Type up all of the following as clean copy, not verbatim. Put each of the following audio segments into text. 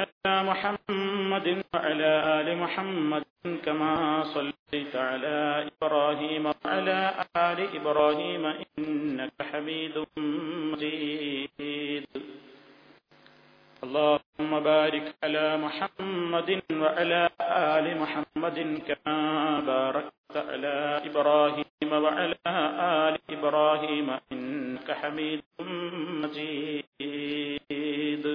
على محمد وعلى آل محمد كما صليت على إبراهيم وعلى آل إبراهيم إنك حميد مجيد اللهم بارك على محمد وعلى آل محمد كما باركت على إبراهيم وعلى آل إبراهيم إنك حميد مجيد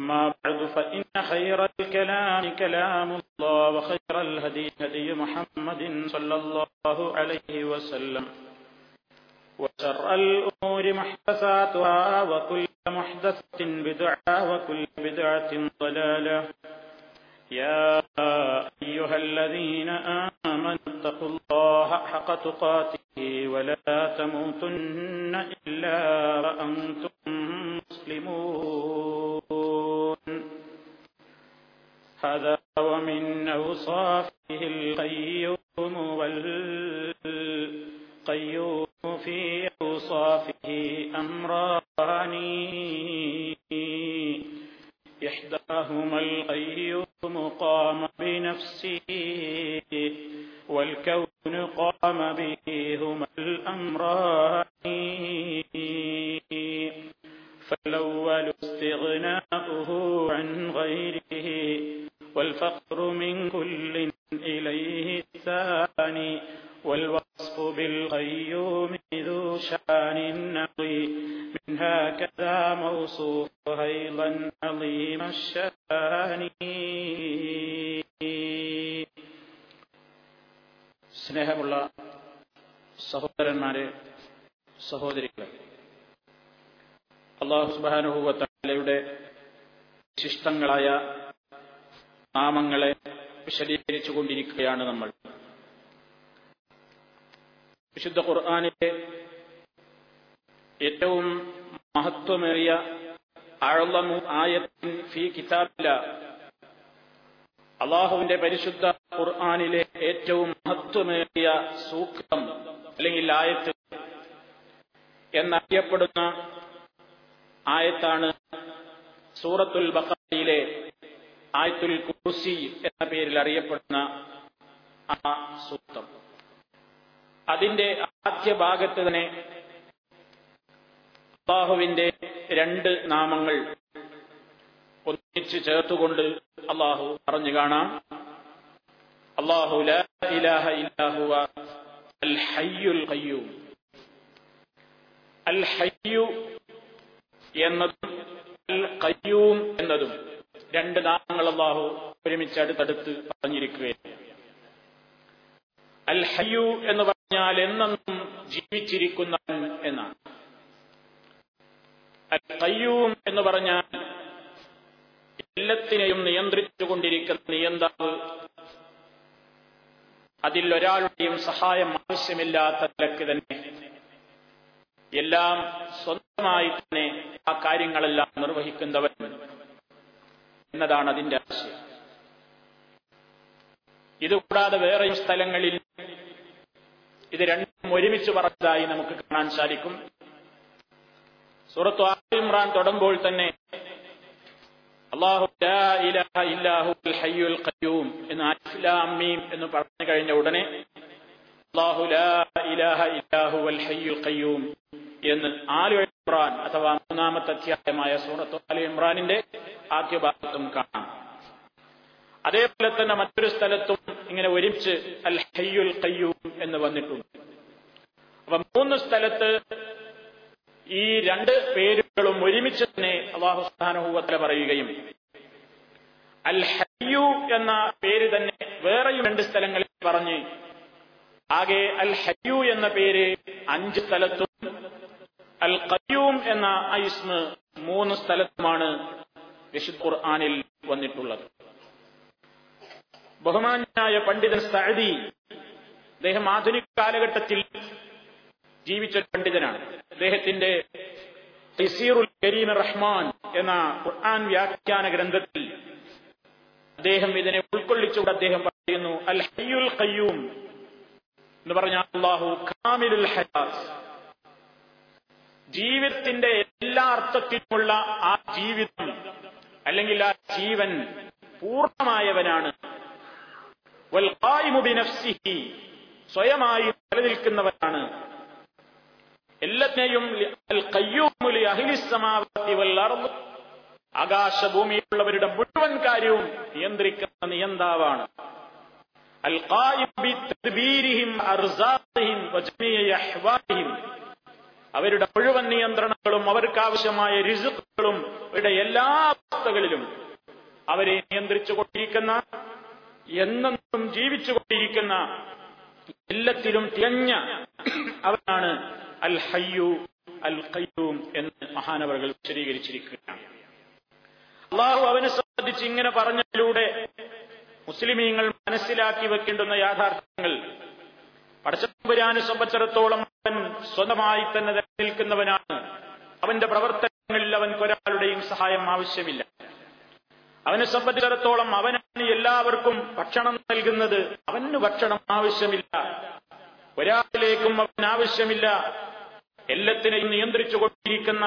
أما بعد فإن خير الكلام كلام الله وخير الهدي هدي محمد صلى الله عليه وسلم وشر الأمور محدثاتها وكل محدثة بدعة وكل بدعة ضلالة يا أيها الذين آمنوا اتقوا الله حق تقاته ولا تموتن إلا وأنتم مسلمون هذا ومن أوصافه القيوم والقيوم في أوصافه أمران إحداهما القيوم قام بنفسه والكون قام به هما الأمران فالأول استغناؤه عن غيره والفقر من كل إليه الثاني والوصف بالقيوم ذو شان عظيم من هكذا موصوفه أيضا عظيم الشان സ്നേഹമുള്ള സഹോദരന്മാരെ സഹോദരികളെ, അല്ലാഹു സുബ്ഹാനഹു വ തആലയുടെ വിശിഷ്ടങ്ങളായ നാമങ്ങളെ വിശദീകരിച്ചു കൊണ്ടിരിക്കുകയാണ് നമ്മൾ. വിശുദ്ധ ഖുർആനിലെ ഏറ്റവും മഹത്വമേറിയ അഅ്ളമു ആയത്തിൻ ഫീ കിതാബില്ല, അല്ലാഹുവിന്റെ പരിശുദ്ധ ഖുർആനിലെ ഏറ്റവും മഹത്വമേറിയ സൂക്തം അല്ലെങ്കിൽ ആയത്ത് എന്നറിയപ്പെടുന്ന ആയത്താണ് സൂറത്തുൽ ബഖറയിലെ ആയത്തുൽ കുർസി എന്ന പേരിൽ അറിയപ്പെടുന്ന ആ സൂക്തം. അതിന്റെ ആദ്യ ഭാഗത്ത് തന്നെ അല്ലാഹുവിന്റെ രണ്ട് നാമങ്ങൾ ഒന്നിച്ചു ചേർത്തുകൊണ്ട് അല്ലാഹു പറഞ്ഞു കാണാം. അല്ലാഹു ലാ ഇലാഹ ഇല്ലാ ഹുവ അൽ ഹയ്യുൽ ഖയ്യൂം. അൽ ഹയ്യു എന്നതും അൽ ഖയ്യൂം എന്നതും രണ്ട് നാമങ്ങൾ അല്ലാഹു ഒരുമിച്ച് അടുത്തടുത്ത് പറഞ്ഞിരിക്കുകയാണ്. അൽ ഹയ്യു എന്ന് പറഞ്ഞാൽ എന്നും ജീവിച്ചിരിക്കുന്നവൻ എന്നാണ്. അൽ ഖയ്യൂം എന്ന് പറഞ്ഞാൽ എല്ലാത്തിനെയും നിയന്ത്രിച്ചുകൊണ്ടിരിക്കുന്ന നിയന്താവ്, അതിൽ ഒരാളുടെയും സഹായം ആവശ്യമില്ലാത്ത നിലയ്ക്ക് തന്നെ എല്ലാം സ്വന്തമായി തന്നെ ആ കാര്യങ്ങളെല്ലാം നിർവഹിക്കുന്നവൻ എന്നതാണ് അതിന്റെ ആശയം. ഇതുകൂടാതെ വേറെയും സ്ഥലങ്ങളിൽ ഇത് രണ്ടും ഒരുമിച്ച് പറഞ്ഞതായി നമുക്ക് കാണാൻ സാധിക്കും. സൂറത്ത് ആൽ ഇംറാൻ തൊടുമ്പോൾ തന്നെ അല്ലാഹു ലാ ഇലാഹ ഇല്ലാ ഹുവൽ ഹയ്യുൽ ഖയ്യൂം എന്ന് അലിഫ് ലാം മീം എന്ന് പറഞ്ഞു കഴിഞ്ഞ ഉടനെ അല്ലാഹു ലാ ഇലാഹ ഇല്ലാ ഹുവൽ ഹയ്യുൽ ഖയ്യൂം എന്ന് ആൽ ഇംറാൻ അഥവാ മൂന്നാമത്തെ അധ്യായമായ സൂറത്ത് ആൽ ഇംറാനിന്റെ ആദ്യ ഭാഗത്തും കാണാം. അതേപോലെ തന്നെ മറ്റൊരു സ്ഥലത്തും ഇങ്ങനെ ഒരുമിച്ച് അൽ ഹയ്യുൽ ഖയ്യൂം എന്ന് വന്നിട്ടുണ്ട്. അപ്പൊ മൂന്ന് സ്ഥലത്ത് ഈ രണ്ട് പേരുകളും ഒരുമിച്ച് തന്നെ അല്ലാഹു സുബ്ഹാനഹു വ തആല പറയുകയും അൽ ഹയ്യു എന്ന പേര് തന്നെ വേറെയും രണ്ട് സ്ഥലങ്ങളിൽ പറഞ്ഞ് ആകെ അൽ ഹയ്യു എന്ന പേര് 5 സ്ഥലത്തും അൽ ഖയ്യൂം എന്ന ഇസ്മ് 3 സ്ഥലത്തുമാണ് വിശുദ്ധ ഖുർആനിൽ വന്നിട്ടുള്ളത്. ബഹുമാന്യനായ പണ്ഡിതൻ സഅദി, അദ്ദേഹം ആധുനിക കാലഘട്ടത്തിൽ ജീവിച്ച പണ്ഡിതനാണ്. അദ്ദേഹത്തിന്റെ തഫ്സീറുൽ കരീം റഹ്മാൻ എന്ന ഖുർആൻ വ്യാഖ്യാന ഗ്രന്ഥത്തിൽ അദ്ദേഹം ഇതിനെ ഉൾക്കൊള്ളിച്ചുകൊണ്ട് അദ്ദേഹം പറയുന്നു, അൽ ഹയ്യുൽ ഖയ്യൂം എന്ന് പറഞ്ഞാൽ അല്ലാഹു കാമിലുൽ ഹയാസ്, ജീവിതത്തിന്റെ എല്ലാ അർത്ഥത്തിലുമുള്ള ആ ജീവിതം അല്ലെങ്കിൽ ആ ജീവൻ പൂർണ്ണമായവനാണ്. വൽ ഖായിമു ബിനഫ്സിഹി, സ്വയമായി നിലനിൽക്കുന്നവനാണ്. എല്ലാത്തിനെയും അൽ ഖയ്യൂമു ലി അഹ്ലിസ് സമാവാതി വൽ അർദ്, ആകാശഭൂമിയിലുള്ളവരുടെ മുഴുവൻ കാര്യവും നിയന്ത്രിക്കുന്ന നിയന്താവാണ്. അൽ ഖായിമു ബിതദ്ബീരിഹിം അർസാഖിഹിം വജമീഇ അഹ്വാലിഹിം, അവരുടെ മുഴുവൻ നിയന്ത്രണങ്ങളും അവർക്കാവശ്യമായ റിസ്ഖുകളും അവരുടെ എല്ലാ അവസ്ഥകളിലും അവരെ നിയന്ത്രിച്ചുകൊണ്ടിരിക്കുന്ന, എന്നെന്നും ജീവിച്ചുകൊണ്ടിരിക്കുന്ന, എല്ലാത്തിലും തികഞ്ഞ അവനാണ് അൽ ഹയ്യു അൽ ഖയ്യൂം എന്ന് മഹാനവറുകൾ വിശദീകരിച്ചിരിക്കുകയാണ്. അള്ളാഹു അവനെ സംബന്ധിച്ച് ഇങ്ങനെ പറഞ്ഞതിലൂടെ മുസ്ലിമീങ്ങൾ മനസ്സിലാക്കി വെക്കേണ്ടുന്ന യാഥാർത്ഥ്യങ്ങൾ, പടച്ചതമ്പുരാനെ സംബന്ധിച്ചിടത്തോളം അവൻ സ്വന്തമായി തന്നെ നിലനിൽക്കുന്നവനാണ്. അവന്റെ പ്രവർത്തനങ്ങളിൽ അവൻക്കൊരാളുടെയും സഹായം ആവശ്യമില്ല. അവനെ സംബന്ധിച്ചിടത്തോളം അവനാണ് എല്ലാവർക്കും ഭക്ഷണം നൽകുന്നത്. അവന് ഭക്ഷണം ആവശ്യമില്ല, ഒരാളിലേക്കും അവൻ ആവശ്യമില്ല. എല്ലാത്തിനെയും നിയന്ത്രിച്ചു കൊണ്ടിരിക്കുന്ന,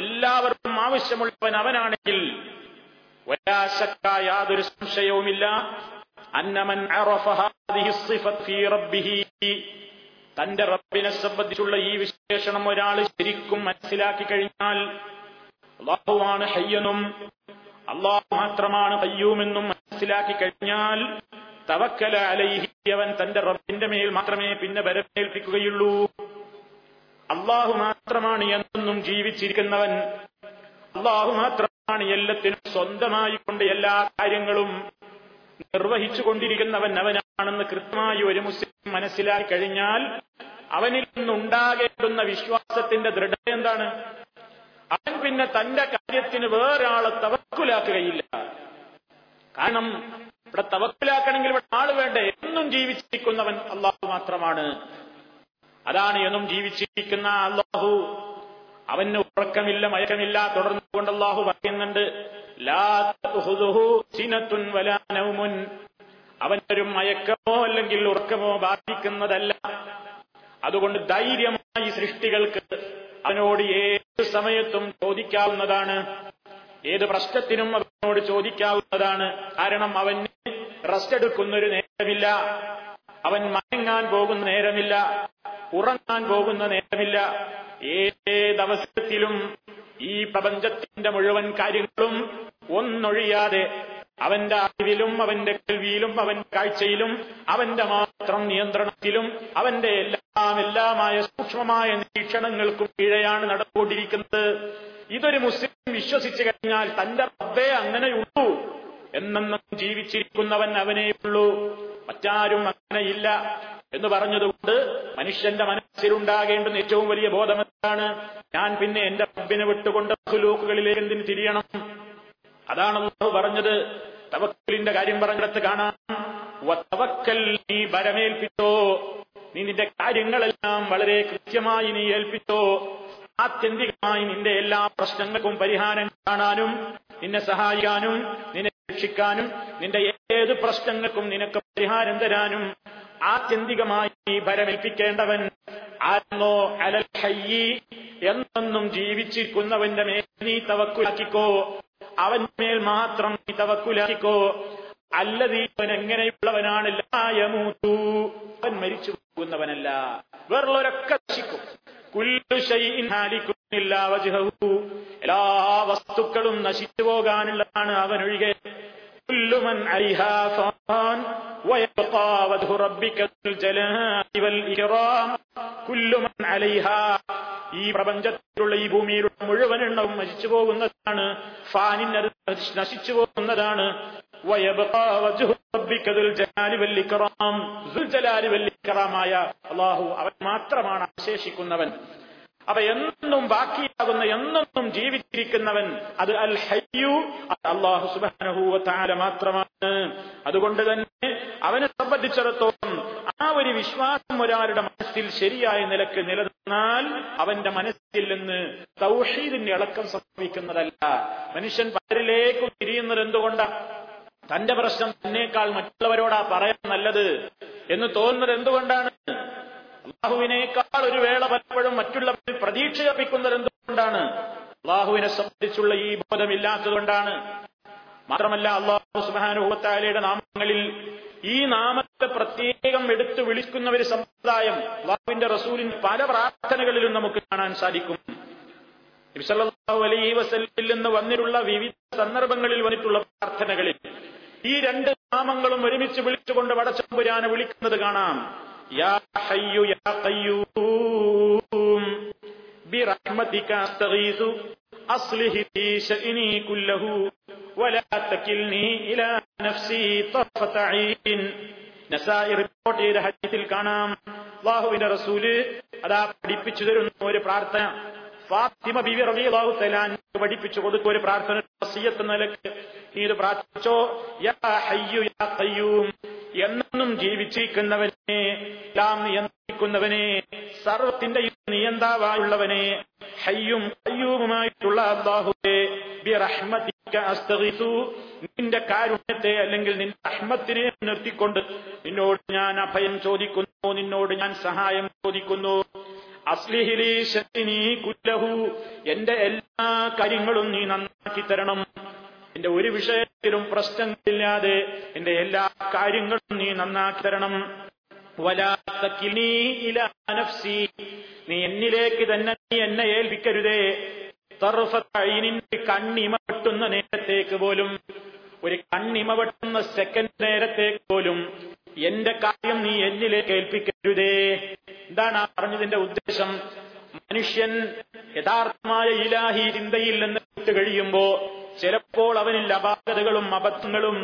എല്ലാവർക്കും ആവശ്യമുള്ളവൻ അവനാണെങ്കിൽ ഒരാശക്ക യാതൊരു സംശയവുമില്ല. അന്നമൻ അറഫ ഹാദിഹി സിഫത്ത് ഫീ റബ്ബിഹി, തന്റെ റബ്ബിനെ സംബന്ധിച്ചുള്ള ഈ വിശേഷണം ഒരാൾ ശരിക്കും മനസ്സിലാക്കി കഴിഞ്ഞാൽ, അല്ലാഹുവാണ് ഹയ്യനും അല്ലാഹു മാത്രമാണ് ഖയ്യൂമെന്നും മനസ്സിലാക്കി കഴിഞ്ഞാൽ, തവക്കല അലൈഹി, അവൻ തന്റെ റബ്ബിന്റെ മേൽ മാത്രമേ പിന്നെ ഭരമേൽപ്പിക്കുകയുള്ളൂ. അല്ലാഹു മാത്രമാണ് എന്നും ജീവിച്ചിരിക്കുന്നവൻ, അല്ലാഹു മാത്രമാണ് എല്ലാത്തിനും സ്വന്തമായി കൊണ്ട് എല്ലാ കാര്യങ്ങളും നിർവഹിച്ചു കൊണ്ടിരിക്കുന്നവൻ അവനാണെന്ന് കൃത്യമായി ഒരു മുസ്ലിം മനസ്സിലാക്കി കഴിഞ്ഞാൽ, അവനിൽ നിന്നുണ്ടാകേണ്ടുന്ന വിശ്വാസത്തിന്റെ ദൃഢത എന്താണ്? അവൻ പിന്നെ തന്റെ കാര്യത്തിന് വേറൊരാളെ തവക്കുലാക്കുകയില്ല. കാരണം ഇവിടെ തവക്കുലാക്കണമെങ്കിൽ ഇവിടെ ആള് വേണ്ടേ? എന്നും ജീവിച്ചിരിക്കുന്നവൻ അല്ലാഹു മാത്രമാണ്. അതാണ് എന്നും ജീവിച്ചിരിക്കുന്ന അല്ലാഹു. അവന് ഉറക്കമില്ല, മയക്കമില്ല. തുടർന്നുകൊണ്ട് അല്ലാഹു പറയുന്നുണ്ട്, ലാ തഖുദുഹു സിനത്തുൻ വലാ നൗമുൻ, അവനൊരു മയക്കമോ അല്ലെങ്കിൽ ഉറക്കമോ ബാധിക്കുന്നതല്ല. അതുകൊണ്ട് ധൈര്യമായി സൃഷ്ടികൾക്ക് അവനോട് ഏത് സമയത്തും ചോദിക്കാവുന്നതാണ്, ഏത് പ്രശ്നത്തിനും അവനോട് ചോദിക്കാവുന്നതാണ്. കാരണം അവന് റെസ്റ്റ് എടുക്കുന്നൊരു നേരമില്ല, അവൻ മയങ്ങാൻ പോകുന്ന നേരമില്ല, ഉറങ്ങാൻ പോകുന്ന നേരമില്ല. ഏതവസരത്തിലും ഈ പ്രപഞ്ചത്തിന്റെ മുഴുവൻ കാര്യങ്ങളും ഒന്നൊഴിയാതെ അവന്റെ അറിവിലും അവന്റെ കേൾവിയിലും അവന്റെ കാഴ്ചയിലും അവന്റെ മാത്രം നിയന്ത്രണത്തിലും അവന്റെ എല്ലാമായ സൂക്ഷ്മമായ നിരീക്ഷണങ്ങൾക്കും കീഴെയാണ് നടന്നുകൊണ്ടിരിക്കുന്നത്. ഇതൊരു മുസ്ലിം വിശ്വസിച്ചു കഴിഞ്ഞാൽ തന്റെ റബ്ബേ അങ്ങനെയുള്ളൂ എന്നെന്നും ജീവിച്ചിരിക്കുന്നവൻ അവനേയുള്ളൂ, മറ്റാരും അങ്ങനെയില്ല എന്ന് പറഞ്ഞതുകൊണ്ട് മനുഷ്യന്റെ മനസ്സിലുണ്ടാകേണ്ടുന്ന ഏറ്റവും വലിയ ബോധം എന്താണ്? ഞാൻ പിന്നെ എന്റെ റബ്ബിനെ വിട്ടുകൊണ്ട് മഖ്ലൂഖുകളിലേക്ക് എന്തിന് തിരിയണം? അതാണ് അല്ലാഹു പറഞ്ഞത്. തവക്കലിന്റെ കാര്യം പറഞ്ഞിടത്ത് കാണാം, വതവക്കൽ, നീ ഭരമേൽപ്പിച്ചോ, നീ നിന്റെ കാര്യങ്ങളെല്ലാം വളരെ കൃത്യമായി നീ ഏൽപ്പിച്ചോ. ആത്യന്തികമായി നിന്റെ എല്ലാ പ്രശ്നങ്ങൾക്കും പരിഹാരം കാണാനും നിന്നെ സഹായിക്കാനും നിന്നെ രക്ഷിക്കാനും നിന്റെ ഏത് പ്രശ്നങ്ങൾക്കും നിനക്ക് പരിഹാരം തരാനും ആത്യന്തികമായി നീ ഭരമേൽപ്പിക്കേണ്ടവൻ ആരെന്നോ അൽ ഹയ്യ്, എന്നെന്നും ജീവിച്ചിരിക്കുന്നവന്റെ മേൽ നീ തവക്കുലാക്കിക്കോ, അവന്മേൽ മാത്രം നീ തവക്കുലാക്കിക്കോ. അല്ലദീ, അവൻ എങ്ങനെയുള്ളവനാണ്? ലാ യമൂതു, അവൻ മരിച്ചു പോകുന്നവനല്ല, വേറുള്ളവരൊക്കെ നശിക്കും. കുല്ലു ശൈഇൻ ഹാലികുൻ ഇല്ലാ വജ്ഹഹു, എല്ലാ വസ്തുക്കളും നശിച്ചു പോകാനുള്ളതാണ് അവനൊഴികെ. കുല്ലു മൻ അലൈഹാ ഫാൻ, ويبقى وجه ربك ذو الجلال والإكرام كل من عليها ഈ പ്രപഞ്ചത്തിലുള്ള ഈ ഭൂമിയിലുള്ള മുഴുവൻ എണ്ണവും നശിച്ചു പോകുന്നതാണ്, ഫാനിൻ നശിച്ചു പോകുന്നതാണ്. അല്ലാഹു അവൻ മാത്രമാണ് അവശേഷിക്കുന്നവൻ. അപ്പൊ എന്നും ബാക്കിയാകുന്ന, എന്നും ജീവിച്ചിരിക്കുന്നവൻ അത് അൽ ഹയ്യ്, അല്ലാഹു സുബ്ഹാനഹു വ തആല മാത്രമാണ്. അതുകൊണ്ട് തന്നെ അവനെ സംബന്ധിച്ചിടത്തോളം ആ ഒരു വിശ്വാസം ഒരാളുടെ മനസ്സിൽ ശരിയായ നിലക്ക് നിലനിന്നാൽ അവന്റെ മനസ്സിൽ നിന്ന് തൗഹീദിന്റെ ഇളക്കം സംഭവിക്കുന്നതല്ല. മനുഷ്യൻ പലരിലേക്കും തിരിയുന്നത് എന്തുകൊണ്ടാണ്? തന്റെ പ്രശ്നം തന്നേക്കാൾ മറ്റുള്ളവരോടാ പറയാൻ നല്ലത് എന്ന് തോന്നുന്നത് എന്തുകൊണ്ടാണ്? അള്ളാഹുവിനേക്കാൾ ഒരു വേള പലപ്പോഴും മറ്റുള്ളവരിൽ പ്രതീക്ഷ അർപ്പിക്കുന്നത് എന്തുകൊണ്ടാണ്? അള്ളാഹുവിനെ സംബന്ധിച്ചുള്ള ഈ ബോധമില്ലാത്തതുകൊണ്ടാണ്. മാത്രമല്ല, അള്ളാഹു സുബ്ഹാനഹു വ തആലയുടെ നാമങ്ങളിൽ ഈ നാമത്തെ പ്രത്യേകം എടുത്തു വിളിക്കുന്ന ഒരു സമ്പ്രദായം അല്ലാഹുവിന്റെ റസൂലിന്റെ പല പ്രാർത്ഥനകളിലും നമുക്ക് കാണാൻ സാധിക്കും. നബി സല്ലല്ലാഹു അലൈഹി വസല്ലമിൽ നിന്ന് വന്നിട്ടുള്ള വിവിധ സന്ദർഭങ്ങളിൽ വന്നിട്ടുള്ള പ്രാർത്ഥനകളിൽ ഈ രണ്ട് നാമങ്ങളും ഒരുമിച്ച് വിളിച്ചുകൊണ്ട് പടച്ചതമ്പുരാനെ വിളിക്കുന്നത് കാണാം. യാ ഹയ്യു യാ ഖയ്യൂം ബിറഹ്മതിക അസ്തഗീസു അസ്ലിഹി ലീ ശഅനി കുല്ലഹു ولا تكلني الى نفسي طرفه عين. നസാഇ റിപ്പോർട്ട് ചെയ്ത ഹദീസിൽ കാണാം, അല്ലാഹുവിന്റെ റസൂല് അതാ പഠിപ്പിച്ചു തരുന്ന ഒരു പ്രാർത്ഥന, ഫാത്തിമ ബിവി റളിയല്ലാഹു തആല പഠിപ്പിച്ചു കൊടുത്ത ഒരു പ്രാർത്ഥന, വസിയത്ത് നിലക്ക് നീ ഇത് പ്രാർത്ഥിച്ചോ. യാ ഹയ്യു യാ ഖയ്യൂം, എന്നും ജീവിച്ചിരിക്കുന്നവനെ, എല്ലാം നിയന്ത്രിക്കുന്നവനെ, സർവത്തിന്റെയും നിയന്താവായുള്ളവനെ, ഹയ്യും ഖയ്യൂമുമായിട്ടുള്ള അല്ലാഹുവേ, ബിറഹ്മതിക അസ്തഗീസു, നിന്റെ കാരുണ്യത്തെ അല്ലെങ്കിൽ നിന്റെ റഹ്മത്തിനെ നിർത്തിക്കൊണ്ട് നിന്നോട് ഞാൻ അഭയം ചോദിക്കുന്നു, നിന്നോട് ഞാൻ സഹായം ചോദിക്കുന്നു. അസ്ലിഹി ലീ ശഅനി കുല്ലഹു, എന്റെ എല്ലാ കാര്യങ്ങളും നീ നന്നാക്കി തരണം, എന്റെ ഒരു വിഷയത്തിലും പ്രശ്നങ്ങളില്ലാതെ എന്റെ എല്ലാ കാര്യങ്ങളും നീ നന്നാക്കി തരണം. വലാ തകിൽനി ഇലാ നഫ്സി, നീ എന്നിലേക്ക് തന്നെ നീ എന്നെ ഏൽപ്പിക്കരുതേ, തർഫത ഐനിൻ, കണ്ണിമ വെട്ടുന്ന നേരത്തേക്ക് പോലും, ഒരു കണ്ണിമ വെട്ടുന്ന സെക്കൻഡ് നേരത്തേക്ക് പോലും എന്റെ കാര്യം നീ എന്നിലേക്ക് ഏൽപ്പിക്കരുതേ. എന്താണ് ആ പറഞ്ഞതിന്റെ ഉദ്ദേശം? മനുഷ്യൻ യഥാർത്ഥമായ ഇലാഹി ചിന്തയിൽ നിന്ന് വിട്ടു കഴിയുമ്പോ ചിലപ്പോൾ അവനിൽ അപാകതകളും അബദ്ധങ്ങളും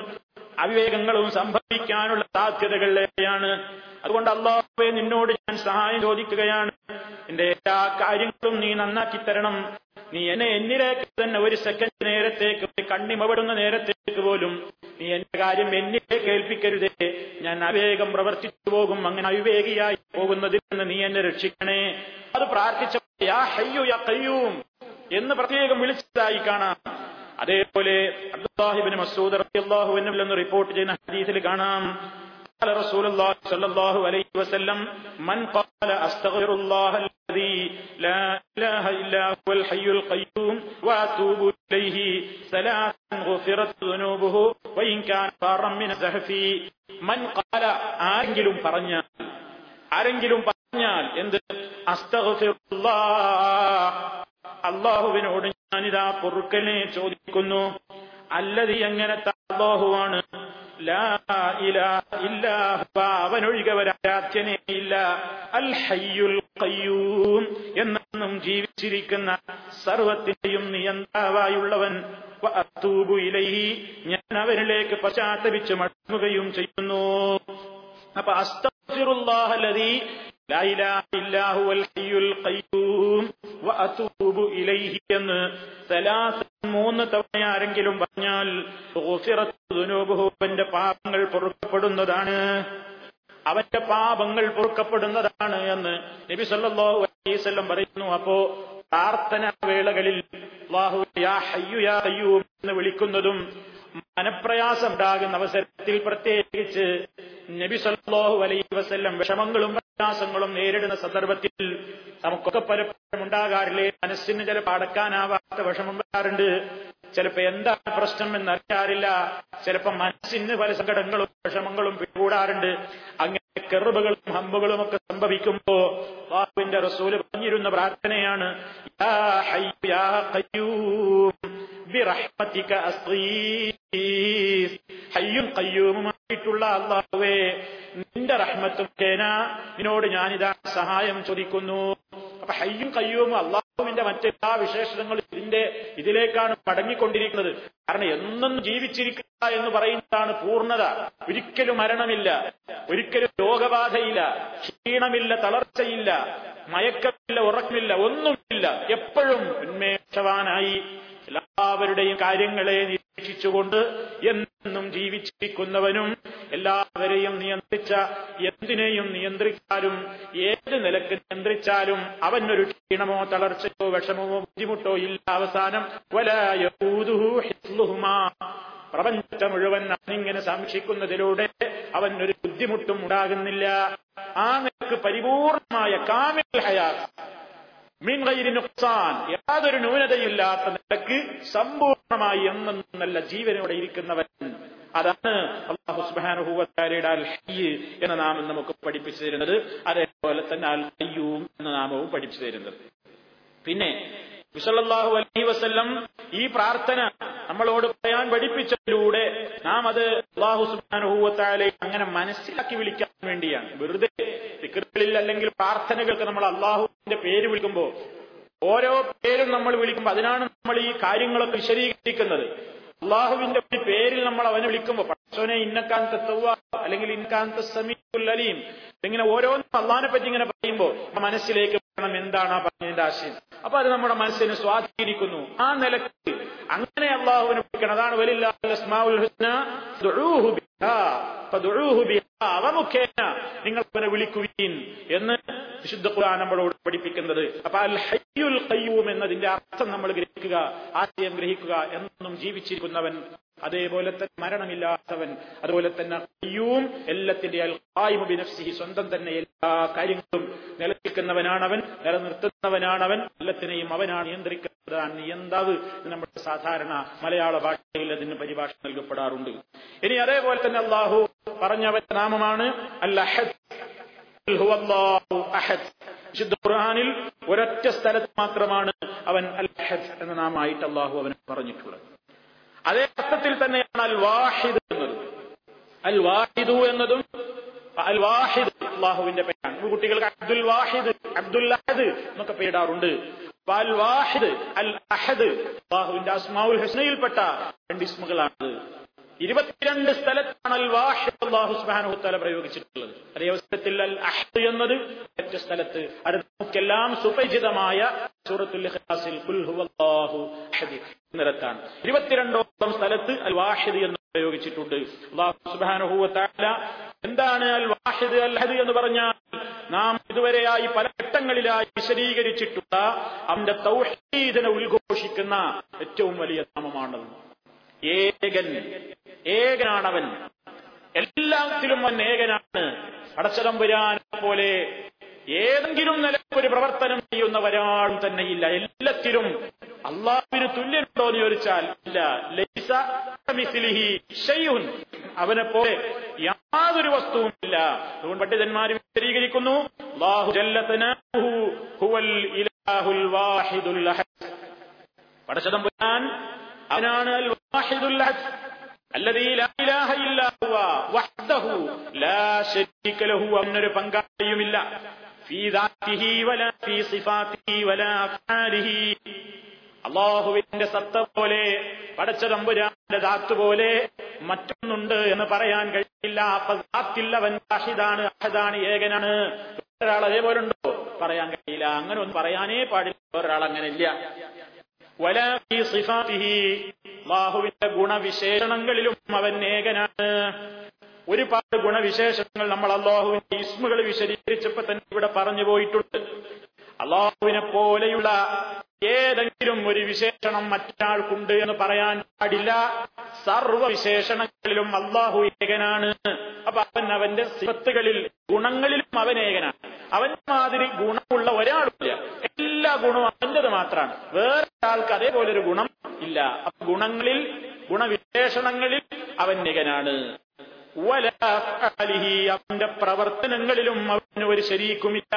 അവിവേകങ്ങളും സംഭവിക്കാനുള്ള സാധ്യതകളിലേക്കാണ്. അതുകൊണ്ട് അല്ലാഹുവേ, നിന്നോട് ഞാൻ സഹായം ചോദിക്കുകയാണ്, എന്റെ എല്ലാ കാര്യങ്ങളും നീ നന്നാക്കി തരണം, നീ എന്നെ എന്നിലേക്ക് തന്നെ ഒരു സെക്കൻഡ് നേരത്തേക്ക്, ഒരു കണ്ണിമവിടുന്ന നേരത്തേക്ക് പോലും നീ എന്റെ കാര്യം എന്നിലേക്ക് ഏൽപ്പിക്കരുതേ, ഞാൻ അവിവേകം പ്രവർത്തിച്ചു പോകും, അങ്ങനെ അവിവേകിയായി പോകുന്നതിൽ നിന്ന് നീ എന്നെ രക്ഷിക്കണേ. അത് പ്രാർത്ഥിച്ചപ്പോൾ യാ ഹയ്യു യാ ഖയ്യൂം എന്ന് പ്രത്യേകം വിളിച്ചതായി കാണാം. അതേപോലെ അബ്ദുല്ലാഹി ഇബ്നു മസ്ഊദ് റളിയല്ലാഹു അൻഹു എന്ന് റിപ്പോർട്ട് ചെയ്യുന്ന ഹദീസിൽ കാണാം, ഖാല റസൂലുള്ളാഹി സ്വല്ലല്ലാഹു അലൈഹി വസല്ലം, മൻ ഖാല അസ്തഗ്ഫിറുല്ലാഹ അൽദീ ലാ ഇലാഹ ഇല്ലാ ഹുവൽ ഹയ്യുൽ ഖയ്യൂം വഅതൂബു ഇലൈഹി സലാസൻ ഗുഫിറത് ദുനൂബുഹു വഇൻ കാന ഫാറൻ മിൻ സഹഫി. മൻ ഖാല, ആരെങ്കിലും പറഞ്ഞാൽ എന്ത്? അസ്തഗ്ഫിറുല്ലാഹ, അല്ലാഹുവിനോട് ഞാനിതാ പൊറുക്കനെ ചോദിക്കുന്നു. അല്ലദീ, എങ്ങനത്തെ അല്ലാഹുവാണ്? ലാ ഇലാഹ ഇല്ലാ ഹുവ, അവനൊഴികെ ഒരാരാധ്യനേ ഇല്ല. അൽ ഹയ്യുൽ ഖയ്യൂം, എന്നും ജീവിച്ചിരിക്കുന്ന സർവത്തിന്റെയും നിയന്താവായുള്ളവൻ. വഅതൂബു ഇലൈഹി, ഞാൻ അവനിലേക്ക് പശ്ചാത്തപിച്ച് മടങ്ങുകയും ചെയ്യുന്നു. അപ്പൊ അസ്തഗ്ഫിറുല്ലാഹ അല്ലദീ ലാ ഇലാഹ ഇല്ലാ ഹുവൽ ഹയ്യുൽ ഖയ്യൂം വഅതൂബു ഇലൈഹി എന്ന് 3 തവണ ആരെങ്കിലും പറഞ്ഞാൽ ഗുഫിറതു ദുനൂബുഹു, അവന്റെ പാപങ്ങൾ പൊറുക്കപ്പെടുന്നതാണ്, അവന്റെ പാപങ്ങൾ പൊറുക്കപ്പെടുന്നതാണ് എന്ന് നബി സല്ലല്ലാഹു അലൈഹി വസല്ലം പറയുന്നു. അപ്പോ പ്രാർത്ഥനാ വേളകളിൽ അല്ലാഹു യാ ഹയ്യു യാ ഖയ്യൂം എന്ന് വിളിക്കുന്നതും മനപ്രയാസം ഉണ്ടാകുന്ന അവസരത്തിൽ, പ്രത്യേകിച്ച് നബി സല്ലല്ലാഹു അലൈഹി വസല്ലം വിഷമങ്ങളും പ്രയാസങ്ങളും നേരിടുന്ന സന്ദർഭത്തിൽ നമുക്കൊക്കെ പലപ്പോഴും ഉണ്ടാകാറില്ലേ, മനസ്സിന് ചിലപ്പോൾ അടക്കാനാവാത്ത വിഷമുണ്ടാകാറുണ്ട്, ചിലപ്പോൾ എന്താണ് പ്രശ്നം എന്നറിയാറില്ല, ചിലപ്പോൾ മനസ്സിന് പല സങ്കടങ്ങളും വിഷമങ്ങളും പിടികൂടാറുണ്ട്. അങ്ങനെ കെറുബുകളും ഹമ്പുകളും ഒക്കെ സംഭവിക്കുമ്പോ അല്ലാഹുവിന്റെ റസൂൽ പറഞ്ഞിരുന്ന പ്രാർത്ഥനയാണ് യാ ഹയ്യ് യാ ഖയ്യൂം ബിറഹ്മതിക അസ്തഗീസ്, ഹയ്യും ഖയ്യൂമും ായിട്ടുള്ള അല്ലാഹുവേ, നിന്റെ റഹ്മത്ത് മുഖേന നിന്നോട് ഞാനിതാ സഹായം ചോദിക്കുന്നു. അപ്പൊ ഹയ്യും കയ്യൂമും അള്ളാഹുവിന്റെ മറ്റെല്ലാ വിശേഷണങ്ങളും ഇതിലേക്കാണ് മടങ്ങിക്കൊണ്ടിരിക്കുന്നത്. കാരണം എന്നും ജീവിച്ചിരിക്കുക എന്ന് പറയുന്നതാണ് പൂർണ്ണത. ഒരിക്കലും മരണമില്ല, ഒരിക്കലും രോഗബാധയില്ല, ക്ഷീണമില്ല, തളർച്ചയില്ല, മയക്കമില്ല, ഉറക്കമില്ല, ഒന്നുമില്ല. എപ്പോഴും ഉന്മേഷവാനായി എല്ലാവരുടെയും കാര്യങ്ങളെ നിരീക്ഷിച്ചുകൊണ്ട് എന്നും ജീവിച്ചിരിക്കുന്നവനും എല്ലാവരെയും നിയന്ത്രിച്ച, എന്തിനേയും നിയന്ത്രിച്ചാലും ഏത് നിലക്ക് നിയന്ത്രിച്ചാലും അവനൊരു ക്ഷീണമോ തളർച്ചയോ വിഷമമോ ബുദ്ധിമുട്ടോ ഇല്ല. അവസാനം പ്രപഞ്ചം മുഴുവൻ അവനിങ്ങനെ സംരക്ഷിക്കുന്നതിലൂടെ അവൻ ഒരു ബുദ്ധിമുട്ടും ഉണ്ടാകുന്നില്ല. ആ നിലക്ക് പരിപൂർണമായ കാമിൽ ഹയാത്ത്, യാതൊരു ന്യൂനതയില്ലാത്ത നിലക്ക് സമ്പൂർണമായി എന്നും നല്ല ജീവനോടെ ഇരിക്കുന്നവൻ. അതാണ് അല്ലാഹു സുബ്ഹാനഹു വ തആലയുടെ അൽ ഹയ്യ് എന്ന നാമം നമുക്ക് പഠിപ്പിച്ചു തരുന്നത്. അതേപോലെ തന്നെ അൽ ഖയ്യൂം എന്ന നാമവും പഠിപ്പിച്ചു തരുന്നത്. പിന്നെ നബി സല്ലല്ലാഹു അലൈഹി വസല്ലം ഈ പ്രാർത്ഥന നമ്മളോട് പറയാൻ പഠിപ്പിച്ചതിലൂടെ നാം അത് അല്ലാഹു സുബ്ഹാനഹു വ തആലയെ അങ്ങനെ മനസ്സിലാക്കി വിളിക്കാൻ വേണ്ടിയാണ്. വെറുതെ ദിക്റുകളിൽ അല്ലെങ്കിൽ പ്രാർത്ഥനകൾക്ക് നമ്മൾ അല്ലാഹുവിന്റെ പേര് വിളിക്കുമ്പോൾ ഓരോ പേരും നമ്മൾ വിളിക്കുമ്പോൾ അതിനാണ് നമ്മൾ ഈ കാര്യങ്ങളൊക്കെ വിശദീകരിക്കുന്നത്. അള്ളാഹുവിന്റെ ഒരു പേരിൽ നമ്മൾ അവനെ വിളിക്കുമ്പോൾ പടച്ചോനെ ഇന്നക്കാന്ത തവ്വാബ് അല്ലെങ്കിൽ ഇന്നക്കാന്ത സമീഉൽ അലീം ഇങ്ങനെ ഓരോന്നും അള്ളാഹിനെ പറ്റി ഇങ്ങനെ പറയുമ്പോൾ മനസ്സിലേക്ക് വേണം എന്താണ് ആ പറഞ്ഞതിന്റെ ആശയം. അപ്പൊ അത് നമ്മുടെ മനസ്സിനെ സ്വാധീനിക്കുന്നു. ആ നിലക്ക് അങ്ങനെ അള്ളാഹുവിനെ വിളിക്കണം. അതാണ് വലില്ലാഹിൽ അസ്മാഉൽ ഹുസ്നാ ദുഊഹു ബിഹാ ഫദുഊഹു ബിഹാ അവ മുഖേന നിങ്ങൾ അവനെ വിളിക്കുവിൻ എന്ന് വിശുദ്ധ ഖുർആൻ നമ്മളോട് പഠിപ്പിക്കുന്നത്. അപ്പൊ അൽ ഹയ്യുൽ ഖയ്യൂം എന്നതിന്റെ അർത്ഥം നമ്മൾ ഗ്രഹിക്കുക, ആശയം ഗ്രഹിക്കുക. എന്നും ജീവിച്ചിരിക്കുന്നവൻ, അതേപോലെ തന്നെ മരണമില്ലാത്തവൻ, അതുപോലെ തന്നെ ഖയ്യൂം എല്ലാത്തിന്റെ അൽ ഖായിമു ബിനഫ്സിഹി സ്വന്തം തന്നെ എല്ലാ കാര്യങ്ങളും നിലനിൽക്കുന്നവനാണവൻ, നിലനിർത്തുന്നവനാണവൻ, എല്ലാത്തിനെയും അവനാണ് നിയന്ത്രിക്കുന്നത്. നിയന്താവ് നമ്മുടെ സാധാരണ മലയാള ഭാഷയിൽ അതിന് പരിഭാഷ നൽകപ്പെടാറുണ്ട്. ഇനി അതേപോലെ തന്നെ അള്ളാഹു പറഞ്ഞവന്റെ നാമമാണ് അൽ അഹദ്. വിശുദ്ധ ഖുർആനിൽ ഒരൊറ്റ സ്ഥലത്ത് മാത്രമാണ് അവൻ അൽ അഹദ് എന്ന നാമമായിട്ട് അള്ളാഹു അവനെ പറഞ്ഞിട്ടുള്ളത്. അതേ അർത്ഥത്തിൽ തന്നെയാണ് അൽ വാഹിദ് എന്നത്. അൽ വാഹിദു എന്നതും അൽ വാഹിദ് അള്ളാഹുവിന്റെ പേരാണ്. കുട്ടികൾക്ക് അബ്ദുൽ വാഹിദ്, അബ്ദുൽ അഹദ് എന്നൊക്കെ പേരിടാറുണ്ട്. അൽ വാഹിദ്, അൽ അഹദ് അള്ളാഹുവിന്റെ അസ്മാഉൽ ഹുസ്നയിൽപ്പെട്ട രണ്ട് ഇസ്മുകളാണ്. 22 സ്ഥലത്താണ് അൽ വാഹിദ് അല്ലാഹു സുബ്ഹാനഹു വതആല പ്രയോഗിച്ചിട്ടുള്ളത്. അതേ അവസരത്തിൽ അൽ അഹദ് എന്നത് ഒറ്റ സ്ഥലത്ത്. അത് നമുക്കെല്ലാം സുപരിചിതമായ സൂറത്തുൽ ഇഖ്ലാസിൽ ഖുൽ ഹുവല്ലാഹു അഹദ് എന്നതാണ്. 22 സ്ഥലത്ത് അൽ വാഹിദ് എന്ന് പ്രയോഗിച്ചിട്ടുണ്ട്. അല്ലാഹു സുബ്ഹാനഹു വതആല എന്താണ് അൽ വാഹിദ് അൽ അഹദ് എന്ന് പറഞ്ഞാൽ നാം ഇതുവരെയായി പല ഘട്ടങ്ങളിലായി വിശദീകരിച്ചിട്ടുള്ള അവന്റെ തൗഹീദിനെ ഉദ്ഘോഷിക്കുന്ന ഏറ്റവും വലിയ നാമമാണ്. ഏകനാണവൻ, എല്ലാത്തിലും അവൻ ഏകനാണ്. പടച്ചതമ്പുരാനെ പോലെ ഏതെങ്കിലും നിലക്കൊരു പ്രവർത്തനം ചെയ്യുന്ന ഒരാളും തന്നെ ഇല്ല. എല്ലാത്തിലും അള്ളാഹുവിന് തുല്യനുണ്ടോ എന്ന് ചോദിച്ചാൽ ഇല്ല. ലൈസ കമിസ്ലിഹി ശൈഉൻ, അവനെ പോലെ യാതൊരു വസ്തുവുമില്ല. അതുകൊണ്ട് പണ്ഡിതന്മാർ വിശദീകരിക്കുന്നു, അല്ലാഹു ജല്ല തആലഹു ഹുവൽ ഇലാഹുൽ വാഹിദുൽ അഹദ്. പടച്ചതമ്പുരാൻ അവനാണ് അൽ വാഹിദുൽ അഹദ് അല്ലദീ ലാ ഇലാഹ ഇല്ലാ ഹുവ വഹ്ദഹു ലാ ശരീക ലഹു, അവനൊരു പങ്കാളിയുമില്ല. ഫീ ദാതിഹി വലാ ഫീ സിഫാതിഹി വലാ അഫ്ആലിഹി, അല്ലാഹുവിന്റെ സത്ത പോലെ, പടച്ച തമ്പുരാന്റെ ദാത്ത് പോലെ മറ്റൊന്നുണ്ട് എന്ന് പറയാൻ കഴിയില്ല. അപ്പൊ ദാത്തിൽ അവൻ വാഹിദാണ്, അഹദാണ്, ഏകനാണ്. വേറൊരാൾ അതേപോലെ ഉണ്ടോ? പറയാൻ കഴിയില്ല. അങ്ങനെ ഒന്നും പറയാനേ പാടില്ല. വേറൊരാൾ അങ്ങനെ ഇല്ല. അല്ലാഹുവിന്റെ ഗുണവിശേഷണങ്ങളിലും അവൻ ഏകനാണ്. ഒരുപാട് ഗുണവിശേഷണങ്ങൾ നമ്മൾ അല്ലാഹുവിന്റെ ഇസ്മുകൾ വിശദീകരിച്ചപ്പോൾ തന്നെ ഇവിടെ പറഞ്ഞു പോയിട്ടുണ്ട്. അല്ലാഹുവിനെ പോലെയുള്ള ഏതെങ്കിലും ഒരു വിശേഷണം മറ്റൊരാൾക്കുണ്ട് എന്ന് പറയാൻ പാടില്ല. സർവ്വവിശേഷണങ്ങളിലും അല്ലാഹു ഏകനാണ്. അപ്പൊ അവൻ അവന്റെ സിഫത്തുകളിൽ, ഗുണങ്ങളിലും അവൻ ഏകനാണ്. അവൻ മാതിരി ഗുണമുള്ള ഒരാളില്ല. എല്ലാ ഗുണവും അവന്റേത് മാത്രമാണ്. വേറൊരാൾക്ക് അതേപോലൊരു ഗുണം ഇല്ല. അപ്പൊ ഗുണങ്ങളിൽ, ഗുണവിശേഷണങ്ങളിൽ അവൻ ഏകനാണ്. അവന്റെ പ്രവർത്തനങ്ങളിലും അവന് ഒരു ശരീക്കുമില്ല.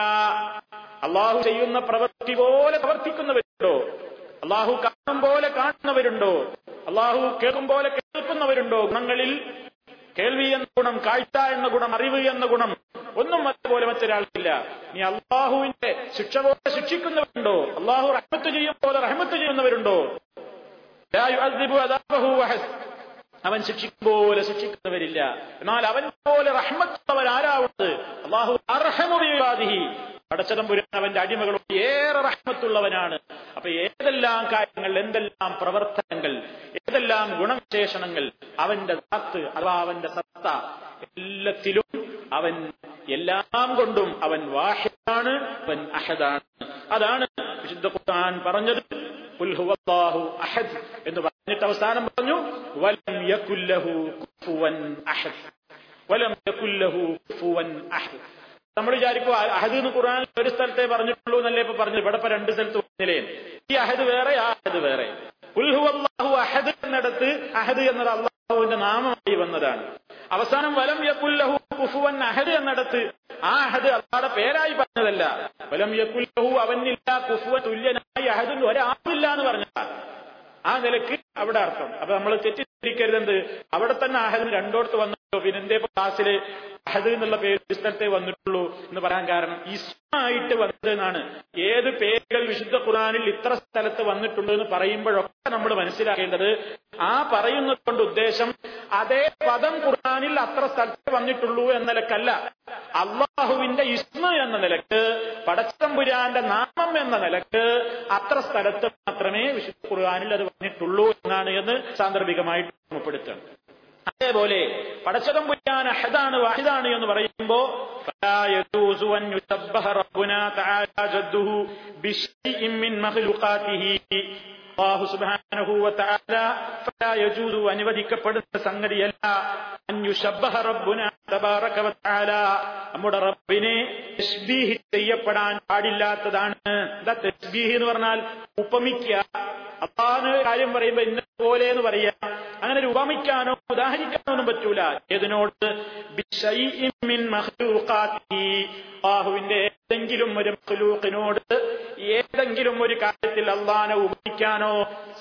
അള്ളാഹു ചെയ്യുന്ന പ്രവൃത്തി പോലെ പ്രവർത്തിക്കുന്നവരുണ്ടോ? അള്ളാഹു കാണും പോലെ കാണുന്നവരുണ്ടോ? അള്ളാഹു കേൾക്കും പോലെ കേൾക്കുന്നവരുണ്ടോ? ഗുണങ്ങളിൽ കേൾവി എന്ന ഗുണം, കാഴ്ച എന്ന ഗുണം, അറിവ് എന്ന ഗുണം ഒന്നും അതുപോലെ മറ്റൊരാൾക്കില്ല. നീ അള്ളാഹുവിന്റെ ശിക്ഷ പോലെ ശിക്ഷിക്കുന്നവരുണ്ടോ? അള്ളാഹു റഹ്മത്ത് ചെയ്യും പോലെ റഹ്മത്ത് ചെയ്യുന്നവരുണ്ടോ? അവൻ ശിക്ഷിക്കും പോലെ ശിക്ഷിക്കുന്നവരില്ല. എന്നാൽ അവൻ പോലെ റഹ്മത്തുള്ളവർ ആരാവുന്നത്? അള്ളാഹു അർഹമുബിവാദിഹി, പടച്ചതമ്പുരാൻ അവന്റെ അടിമകളോട് ഏറെ റഹ്മത്തുള്ളവനാണ്. അപ്പൊ ഏതെല്ലാം കാര്യങ്ങൾ, എന്തെല്ലാം പ്രവർത്തനങ്ങൾ, ഏതെല്ലാം ഗുണവിശേഷണങ്ങൾ, അവന്റെ സത്ത് അഥവാ അവന്റെ സത്ത എല്ലാത്തിലും അവൻ എല്ലാം കൊണ്ടും അവൻ വാഹിദാണ്, അവൻ അഹദാണ്. അതാണ് വിശുദ്ധ ഖുർആൻ പറഞ്ഞത്. ഖുൽ ഹുവല്ലാഹു അഹദ് എന്ന് പറഞ്ഞിട്ട് അവസാനം പറഞ്ഞു വലം യകുല്ലഹു കുഫുവൻ അഹദ്. വലം യകുല്ലഹു കുഫുവൻ അഹദ്. നമ്മൾ വിചാരിക്കും അഹദ് എന്ന് ഖുർആനിൽ ഒരു സ്ഥലത്തെ പറഞ്ഞിട്ടുള്ളൂ എന്നല്ലേ ഇപ്പൊ പറഞ്ഞു, ഇവിടെ രണ്ട് സ്ഥലത്ത് പറഞ്ഞില്ലേ? ഈ അഹദ് വേറെ, ആ അഹദ് വേറെ. ഖുൽ ഹുവല്ലാഹു അഹദ് എന്നിടത്ത് അഹദ് എന്നത് അള്ളാഹുവിന്റെ നാമമായി വന്നതാണ്. അവസാനം വലം യകുല്ലഹു കുഫുവൻ അഹദ് എന്നിടത്ത് ആ അഹദ് അള്ളാഹുടെ പേരായി പറഞ്ഞതല്ല. വലം യകുല്ലഹു അവനില്ല, കുഫുവൻ തുല്യനായി അഹദ് ഒരാളില്ല എന്ന് പറഞ്ഞതാണ് ആ നിലക്ക് അവിടെ അർത്ഥം. അപ്പൊ നമ്മൾ തെറ്റിദ്ധരിക്കരുതെന്ത്, അവിടെ തന്നെ അഹദ് രണ്ടോടത്ത് വന്നല്ലോ, പിന്നെ ക്ലാസ്സില് അഹദ് എന്നുള്ള പേര് സ്ഥലത്തെ വന്നിട്ടുള്ളൂ എന്ന് പറയാൻ കാരണം ഇസ്മായിട്ട് വന്നതെന്നാണ്. ഏത് പേരുകൾ വിശുദ്ധ ഖുർആനിൽ ഇത്ര സ്ഥലത്ത് വന്നിട്ടുണ്ട് എന്ന് പറയുമ്പോഴൊക്കെ നമ്മൾ മനസ്സിലാക്കേണ്ടത് ആ പറയുന്നത് കൊണ്ട് ഉദ്ദേശം അതേ പദം ഖുർആനിൽ അത്ര സ്ഥലത്ത് വന്നിട്ടുള്ളൂ എന്ന നിലക്കല്ല, അള്ളാഹുവിന്റെ ഇസ്മ എന്ന നിലക്ക്, പടച്ചതമ്പുരാന്റെ നാമം എന്ന നിലക്ക് അത്ര സ്ഥലത്ത് മാത്രമേ വിശുദ്ധ ഖുർആനിൽ അത് വന്നിട്ടുള്ളൂ എന്നാണ് എന്ന് സാന്ദർഭികമായിട്ട് ഓർമ്മപ്പെടുത്തുന്നത്. അതേപോലെ പടച്ചതമ്പുരാൻ അഹദാണ്, വാഹിദാണ് എന്ന് പറയുമ്പോ അല്ലാഹു സുബ്ഹാനഹു വ തആല ഫലാ യജൂസു അനുവദിക്കപ്പെടുന്ന സംഗതിയല്ല അൻ യുശബ്ബഹ റബ്ബുനാ തബാരക വ തആല, നമ്മുടെ റബ്ബിനെ തസ്ബീഹ് ചെയ്യപ്പെടാൻ പാടില്ലാത്തതാണ്. എന്താ തസ്ബീഹ് എന്ന് പറഞ്ഞാൽ ഉപമിക്കുക. അള്ളാഹുവിന്റെ കാര്യം പറയുമ്പോ ഇന്ന പോലെ എന്ന് പറയാ, അങ്ങനെ ഒരു ഉപമിക്കാനോ ഉദാഹരിക്കാനോ ഒന്നും പറ്റൂല. ഏതിനോട്? ബിശൈഇൻ മിൻ മഖ്ലൂഖാതി, അള്ളാഹുവിന്റെ ഏതെങ്കിലും ഒരു മഖ്ലൂഖിനോട് ഏതെങ്കിലും ഒരു കാര്യത്തിൽ അള്ളാഹുവിനെ ഉപമിക്കാനോ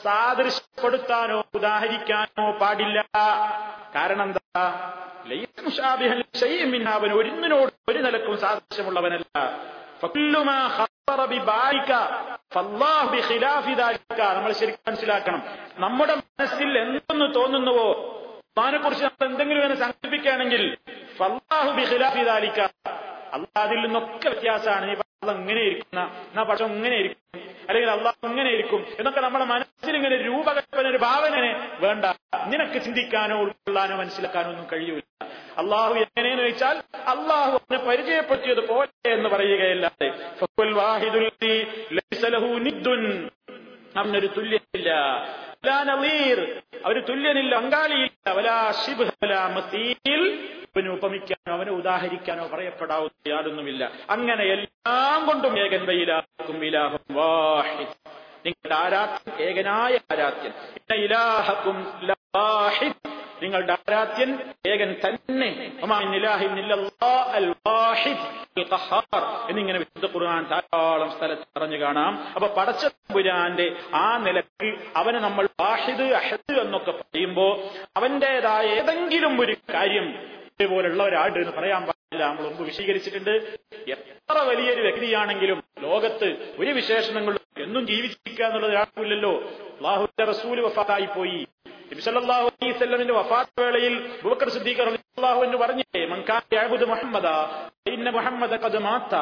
സാദൃശ്യപ്പെടുത്താനോ ഉദാഹരിക്കാനോ പാടില്ല. കാരണം എന്താ? ലൈസ മുശാബിഹൻ ലിശൈഇൻ മിൻഹാ, അവൻ ഒന്നിനോട് ഒരു നിലക്കും സാദൃശ്യമുള്ളവനല്ല. ഫകുല്ലുമാ ഖററ ബിബായിക ഫല്ലാഹു ബിഖിലാഫി ദാലിക, നമ്മൾ ശരിക്കും മനസ്സിലാക്കണം. നമ്മുടെ മനസ്സിൽ എന്തെന്ന് തോന്നുന്നുവോ അതിനെക്കുറിച്ച് നമ്മൾ എന്തെങ്കിലും എന്നെ സങ്കല്പിക്കുകയാണെങ്കിൽ ഫല്ലാഹു ബിഖിലാഫി ദാലിക, അള്ളാഹ് അതിൽ നിന്നൊക്കെ വ്യത്യാസമാണ്. നീ അള്ളാഹ് ഇങ്ങനെ ഇരിക്കുന്ന, എന്നാ പക്ഷെ ഇങ്ങനെ ഇരിക്കും, അല്ലെങ്കിൽ അള്ളാഹ് ഇങ്ങനെ ഇരിക്കും എന്നൊക്കെ നമ്മുടെ മനസ്സിൽ ഇങ്ങനെ രൂപകൽപ്പന, ഒരു ഭാവനയെ വേണ്ട. നിനക്ക് ചിന്തിക്കാനോ ഉൾക്കൊള്ളാനോ മനസ്സിലാക്കാനോ ഒന്നും കഴിയൂല. അള്ളാഹു എങ്ങനെയെന്ന് വെച്ചാൽ അള്ളാഹു അവനെ പരിചയപ്പെടുത്തിയത് പോലെ എന്ന് പറയുകയല്ലാതെ അവനൊരു തുല്യനില്ല, അവന് തുല്യനില്ല, അങ്കാളിയില്ല, അവന് ഉപമിക്കാനോ അവനെ ഉദാഹരിക്കാനോ പറയപ്പെടാവുന്ന യാതൊന്നുമില്ല. അങ്ങനെ എല്ലാം കൊണ്ടും ഏകൻ വൈലാഹും ഇലാഹും വാഹിദ്, നിങ്ങളുടെ ആരാധ്യൻ ഏകനായ ആരാധ്യൻ. ഇലാഹക്കും വാഹിദ്, നിങ്ങളുടെ ആരാധ്യൻ ഏകൻ തന്നെ. എന്നിങ്ങനെ വിശുദ്ധ ഖുർആൻ ധാരാളം സ്ഥലത്ത് പറഞ്ഞു കാണാം. അപ്പൊ പടച്ച തമ്പുരാന്റെ ആ നിലക്ക് അവനെ നമ്മൾ വാഹിദ്, അഹദ് എന്നൊക്കെ പറയുമ്പോ അവന്റേതായ ഏതെങ്കിലും ഒരു കാര്യം പോലുള്ള ഒരാട് എന്ന് പറയാൻ പാടില്ല. നമ്മൾ മുമ്പ് വിശദീകരിച്ചിട്ടുണ്ട്, എത്ര വലിയൊരു വ്യക്തിയാണെങ്കിലും ലോകത്ത് ഒരു വിശേഷണങ്ങളും എന്നും ജീവിച്ചിരിക്കുക എന്നുള്ളത് ആർക്കുമില്ലല്ലോ. അല്ലാഹുവിന്റെ റസൂൽ വഫാത്തായി പോയി. നബി സല്ലല്ലാഹു അലൈഹി വസല്ലമയുടെ വഫാത്ത് വേളയിൽ അബൂബക്കർ സിദ്ദീഖ് റളിയല്ലാഹു അൻഹു പറഞ്ഞില്ലേ, മൻ കാന യഅബ്ദു മുഹമ്മദ ഫഇന്ന മുഹമ്മദ ഖദ് മാത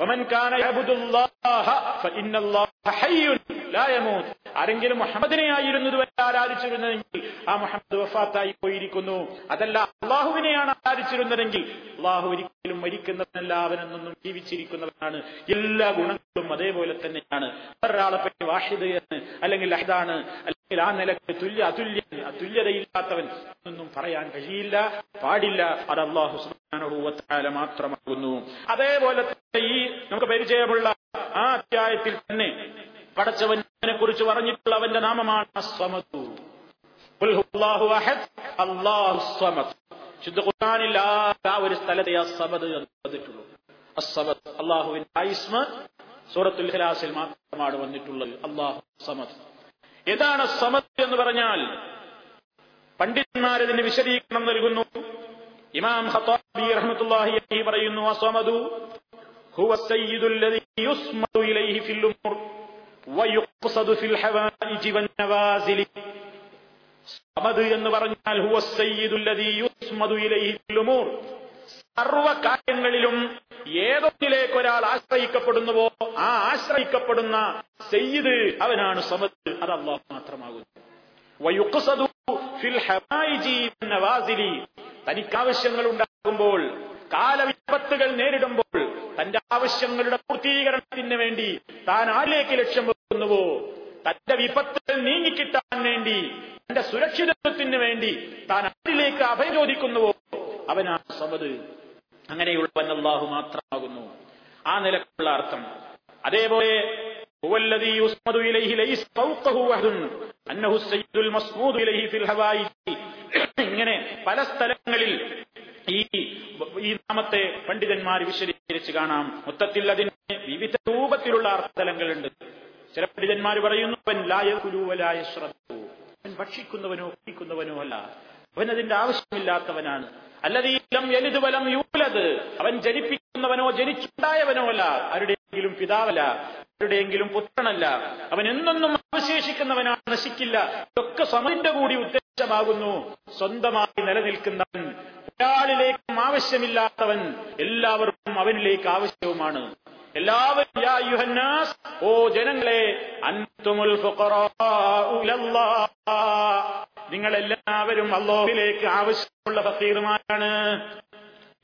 വമൻ കാന യഅബ്ദുല്ലാഹ ഫഇന്നല്ലാഹ ഹയ്യുൻ ലാ യമൂത്. ആരെങ്കിലും മുഹമ്മദിനെ ആയിരുന്നതുവരെ ആരാധിച്ചിരുന്നതെങ്കിൽ ആ മുഹമ്മദ് വഫാത്തായി പോയിരിക്കുന്നു. അതല്ല, അള്ളാഹുവിനെയാണ് ആരാധിച്ചിരുന്നതെങ്കിൽ അള്ളാഹു ഒരിക്കലും മരിക്കുന്നവനല്ല, അവനെന്നും ജീവിച്ചിരിക്കുന്നവനാണ്. എല്ലാ ഗുണങ്ങളും അതേപോലെ തന്നെയാണ്. ഒരാളെ പറ്റി വാഹിദ് എന്ന് അല്ലെങ്കിൽ അഹദാണ്, അല്ലെങ്കിൽ ആ നിലക്ക് തുല്യ അതുല്യൻ, അതുല്യതയില്ലാത്തവൻ എന്നൊന്നും പറയാൻ കഴിയില്ല, പാടില്ല. അത് അള്ളാഹു സുബ്ഹാനഹു വ തആല മാത്രമാകുന്നു. അതേപോലെ തന്നെ ഈ നമുക്ക് പരിചയമുള്ള ആ അധ്യായത്തിൽ തന്നെ പടച്ചവനെ കുറിച്ച് പറഞ്ഞിട്ടുള്ള അവന്റെ നാമമാണ് അസ്സമദ്. ഖുൽ ഹുവല്ലാഹു അഹദ്, അല്ലാഹു അസ്സമദ്. ശുദ്ധ ഖുർആനിൽ ആ ഒരു സ്ഥലത്തെ അസ്സമദ് എന്ന് പറഞ്ഞിട്ടുള്ളൂ. അസ്സമദ് അല്ലാഹുവിന്റെ ആയിസ്മ സൂറത്തുൽ ഇഖ്ലാസിൽ മാത്രമാണ് വന്നിട്ടുള്ളത്. അല്ലാഹു അസ്സമദ്. ഏതാണ് അസ്സമദ് എന്ന് പറഞ്ഞാൽ പണ്ഡിതന്മാരതിന് വിശദീകരണം നൽകുന്നു. ഇമാം ഖത്താബി റഹ്മത്തുള്ളാഹി അലൈഹി പറയുന്നു, അസ്സമദു ഹുവ സയ്യിദുൽ ലദീ യുസ്മദു ഇലൈഹി ഫിൽ ഉമൂർ വയുഖ്സദു ഫിൽ ഹവായിജി വന്നവാസിലി. സമദ് എന്ന് പറഞ്ഞാൽ ഹുവ സയ്യിദുൽ ലദീ യുസ്മദു ഇലൈഹി ഫിൽ ഉമൂർ, സർവ്വ കാര്യങ്ങളിലും ഏതൊന്നിലേക്ക് ഒരാൾ ആശ്രയിക്കപ്പെടുന്നുവോ ആ ആശ്രയിക്കപ്പെടുന്ന സയ്യിദ് അവനാണ് സമദ്, അത് അല്ലാഹു മാത്രമാകുന്നു. വയുഖ്സദു ഫിൽ ഹവായിജി വന്നവാസിലി, തനിക്ക് ആവശ്യങ്ങൾ ഉണ്ടാകുമ്പോൾ, കാലവിപത്തുകൾ നേരിടുമ്പോൾ, തന്റെ ആവശ്യങ്ങളുടെ പൂർത്തീകരണത്തിന് വേണ്ടി താൻ ആരിലേക്ക് ലക്ഷ്യം വെക്കുന്നുവോ, തന്റെ വിപത്തുകൾ നീങ്ങിക്കിട്ടാൻ വേണ്ടി, തന്റെ സുരക്ഷിതത്വത്തിന് വേണ്ടി താൻ ആരിലേക്ക് അഭയം ചോദിക്കുന്നുവോ അവനാണ് സമദ്. അങ്ങനെയുള്ളവൻ അല്ലാഹു മാത്രമാകുന്നു. ആ നിലക്കുള്ള അർത്ഥം. അതേപോലെ ഇങ്ങനെ പല സ്ഥലങ്ങളിൽ ഈ നാമത്തെ പണ്ഡിതന്മാർ വിശദീകരിച്ച് കാണാം. മൊത്തത്തിൽ അതിന് വിവിധ രൂപത്തിലുള്ള അർത്ഥങ്ങളുണ്ട്. ചില പണ്ഡിതന്മാർ പറയുന്നു, അവൻ ഭക്ഷിക്കുന്നവനോ കുടിക്കുന്നവനോ അല്ല, അവൻ അതിന്റെ ആവശ്യമില്ലാത്തവനാണ്. അല്ലതീലം എലിതുവലം യൂലത്, അവൻ ജനിപ്പിക്കുന്നവനോ ജനിച്ചുണ്ടായവനോ അല്ല, ആരുടെയെങ്കിലും പിതാവല്ല, ആരുടെയെങ്കിലും പുത്രനല്ല, അവൻ എന്നൊന്നും അവശേഷിക്കുന്നവനാണ്, നശിക്കില്ല. ഇതൊക്കെ സമതിന്റെ കൂടി ഉദ്ദേശമാകുന്നു. സ്വന്തമായി നിലനിൽക്കുന്നവൻ, ഒരാളിലേക്കും ആവശ്യമില്ലാത്തവൻ, എല്ലാവർക്കും അവനിലേക്ക് ആവശ്യവുമാണ്. എല്ലാവരും യാ അയ്യുഹന്നാസ്, ഓ ജനങ്ങളെ, അൻതുമുൽ ഫുഖറാഉ ഇലല്ലാഹ്, നിങ്ങളെല്ലാവരും അല്ലാഹുവിലേക്ക് ആവശ്യമുള്ള ഫഖീറുമാരാണ്.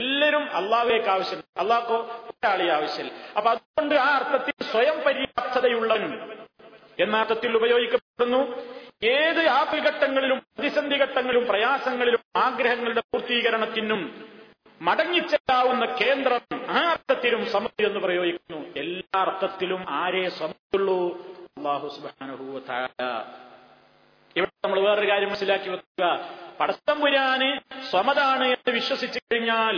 എല്ലാവരും അല്ലാഹുവിലേക്ക് ആവശ്യം, അല്ലാഹുക്ക് ഒരാളെ ആവശ്യമില്ല. അപ്പൊ അതുകൊണ്ട് ആ അർത്ഥത്തിൽ സ്വയം പര്യാപ്തതയുള്ളവൻ എന്ന അർത്ഥത്തിൽ ഉപയോഗിക്കപ്പെടുന്നു. ഏത് ആപൽഘട്ടങ്ങളിലും പ്രതിസന്ധി ഘട്ടങ്ങളിലും പ്രയാസങ്ങളിലും ആഗ്രഹങ്ങളുടെ പൂർത്തീകരണത്തിനും മടങ്ങിച്ചെല്ലാവുന്ന കേന്ദ്രം, ആ അർത്ഥത്തിലും സമദ് എന്ന് പ്രയോഗിക്കുന്നു. എല്ലാ അർത്ഥത്തിലും ആരെ സമദുള്ളൂ? അല്ലാഹു സുബ്ഹാനഹു വ തആല. ഇവിടെ നമ്മൾ വേറൊരു കാര്യം മനസ്സിലാക്കി വെക്കുക. പടച്ചതമ്പുരാനെ സമദാണ് എന്ന് വിശ്വസിച്ചു കഴിഞ്ഞാൽ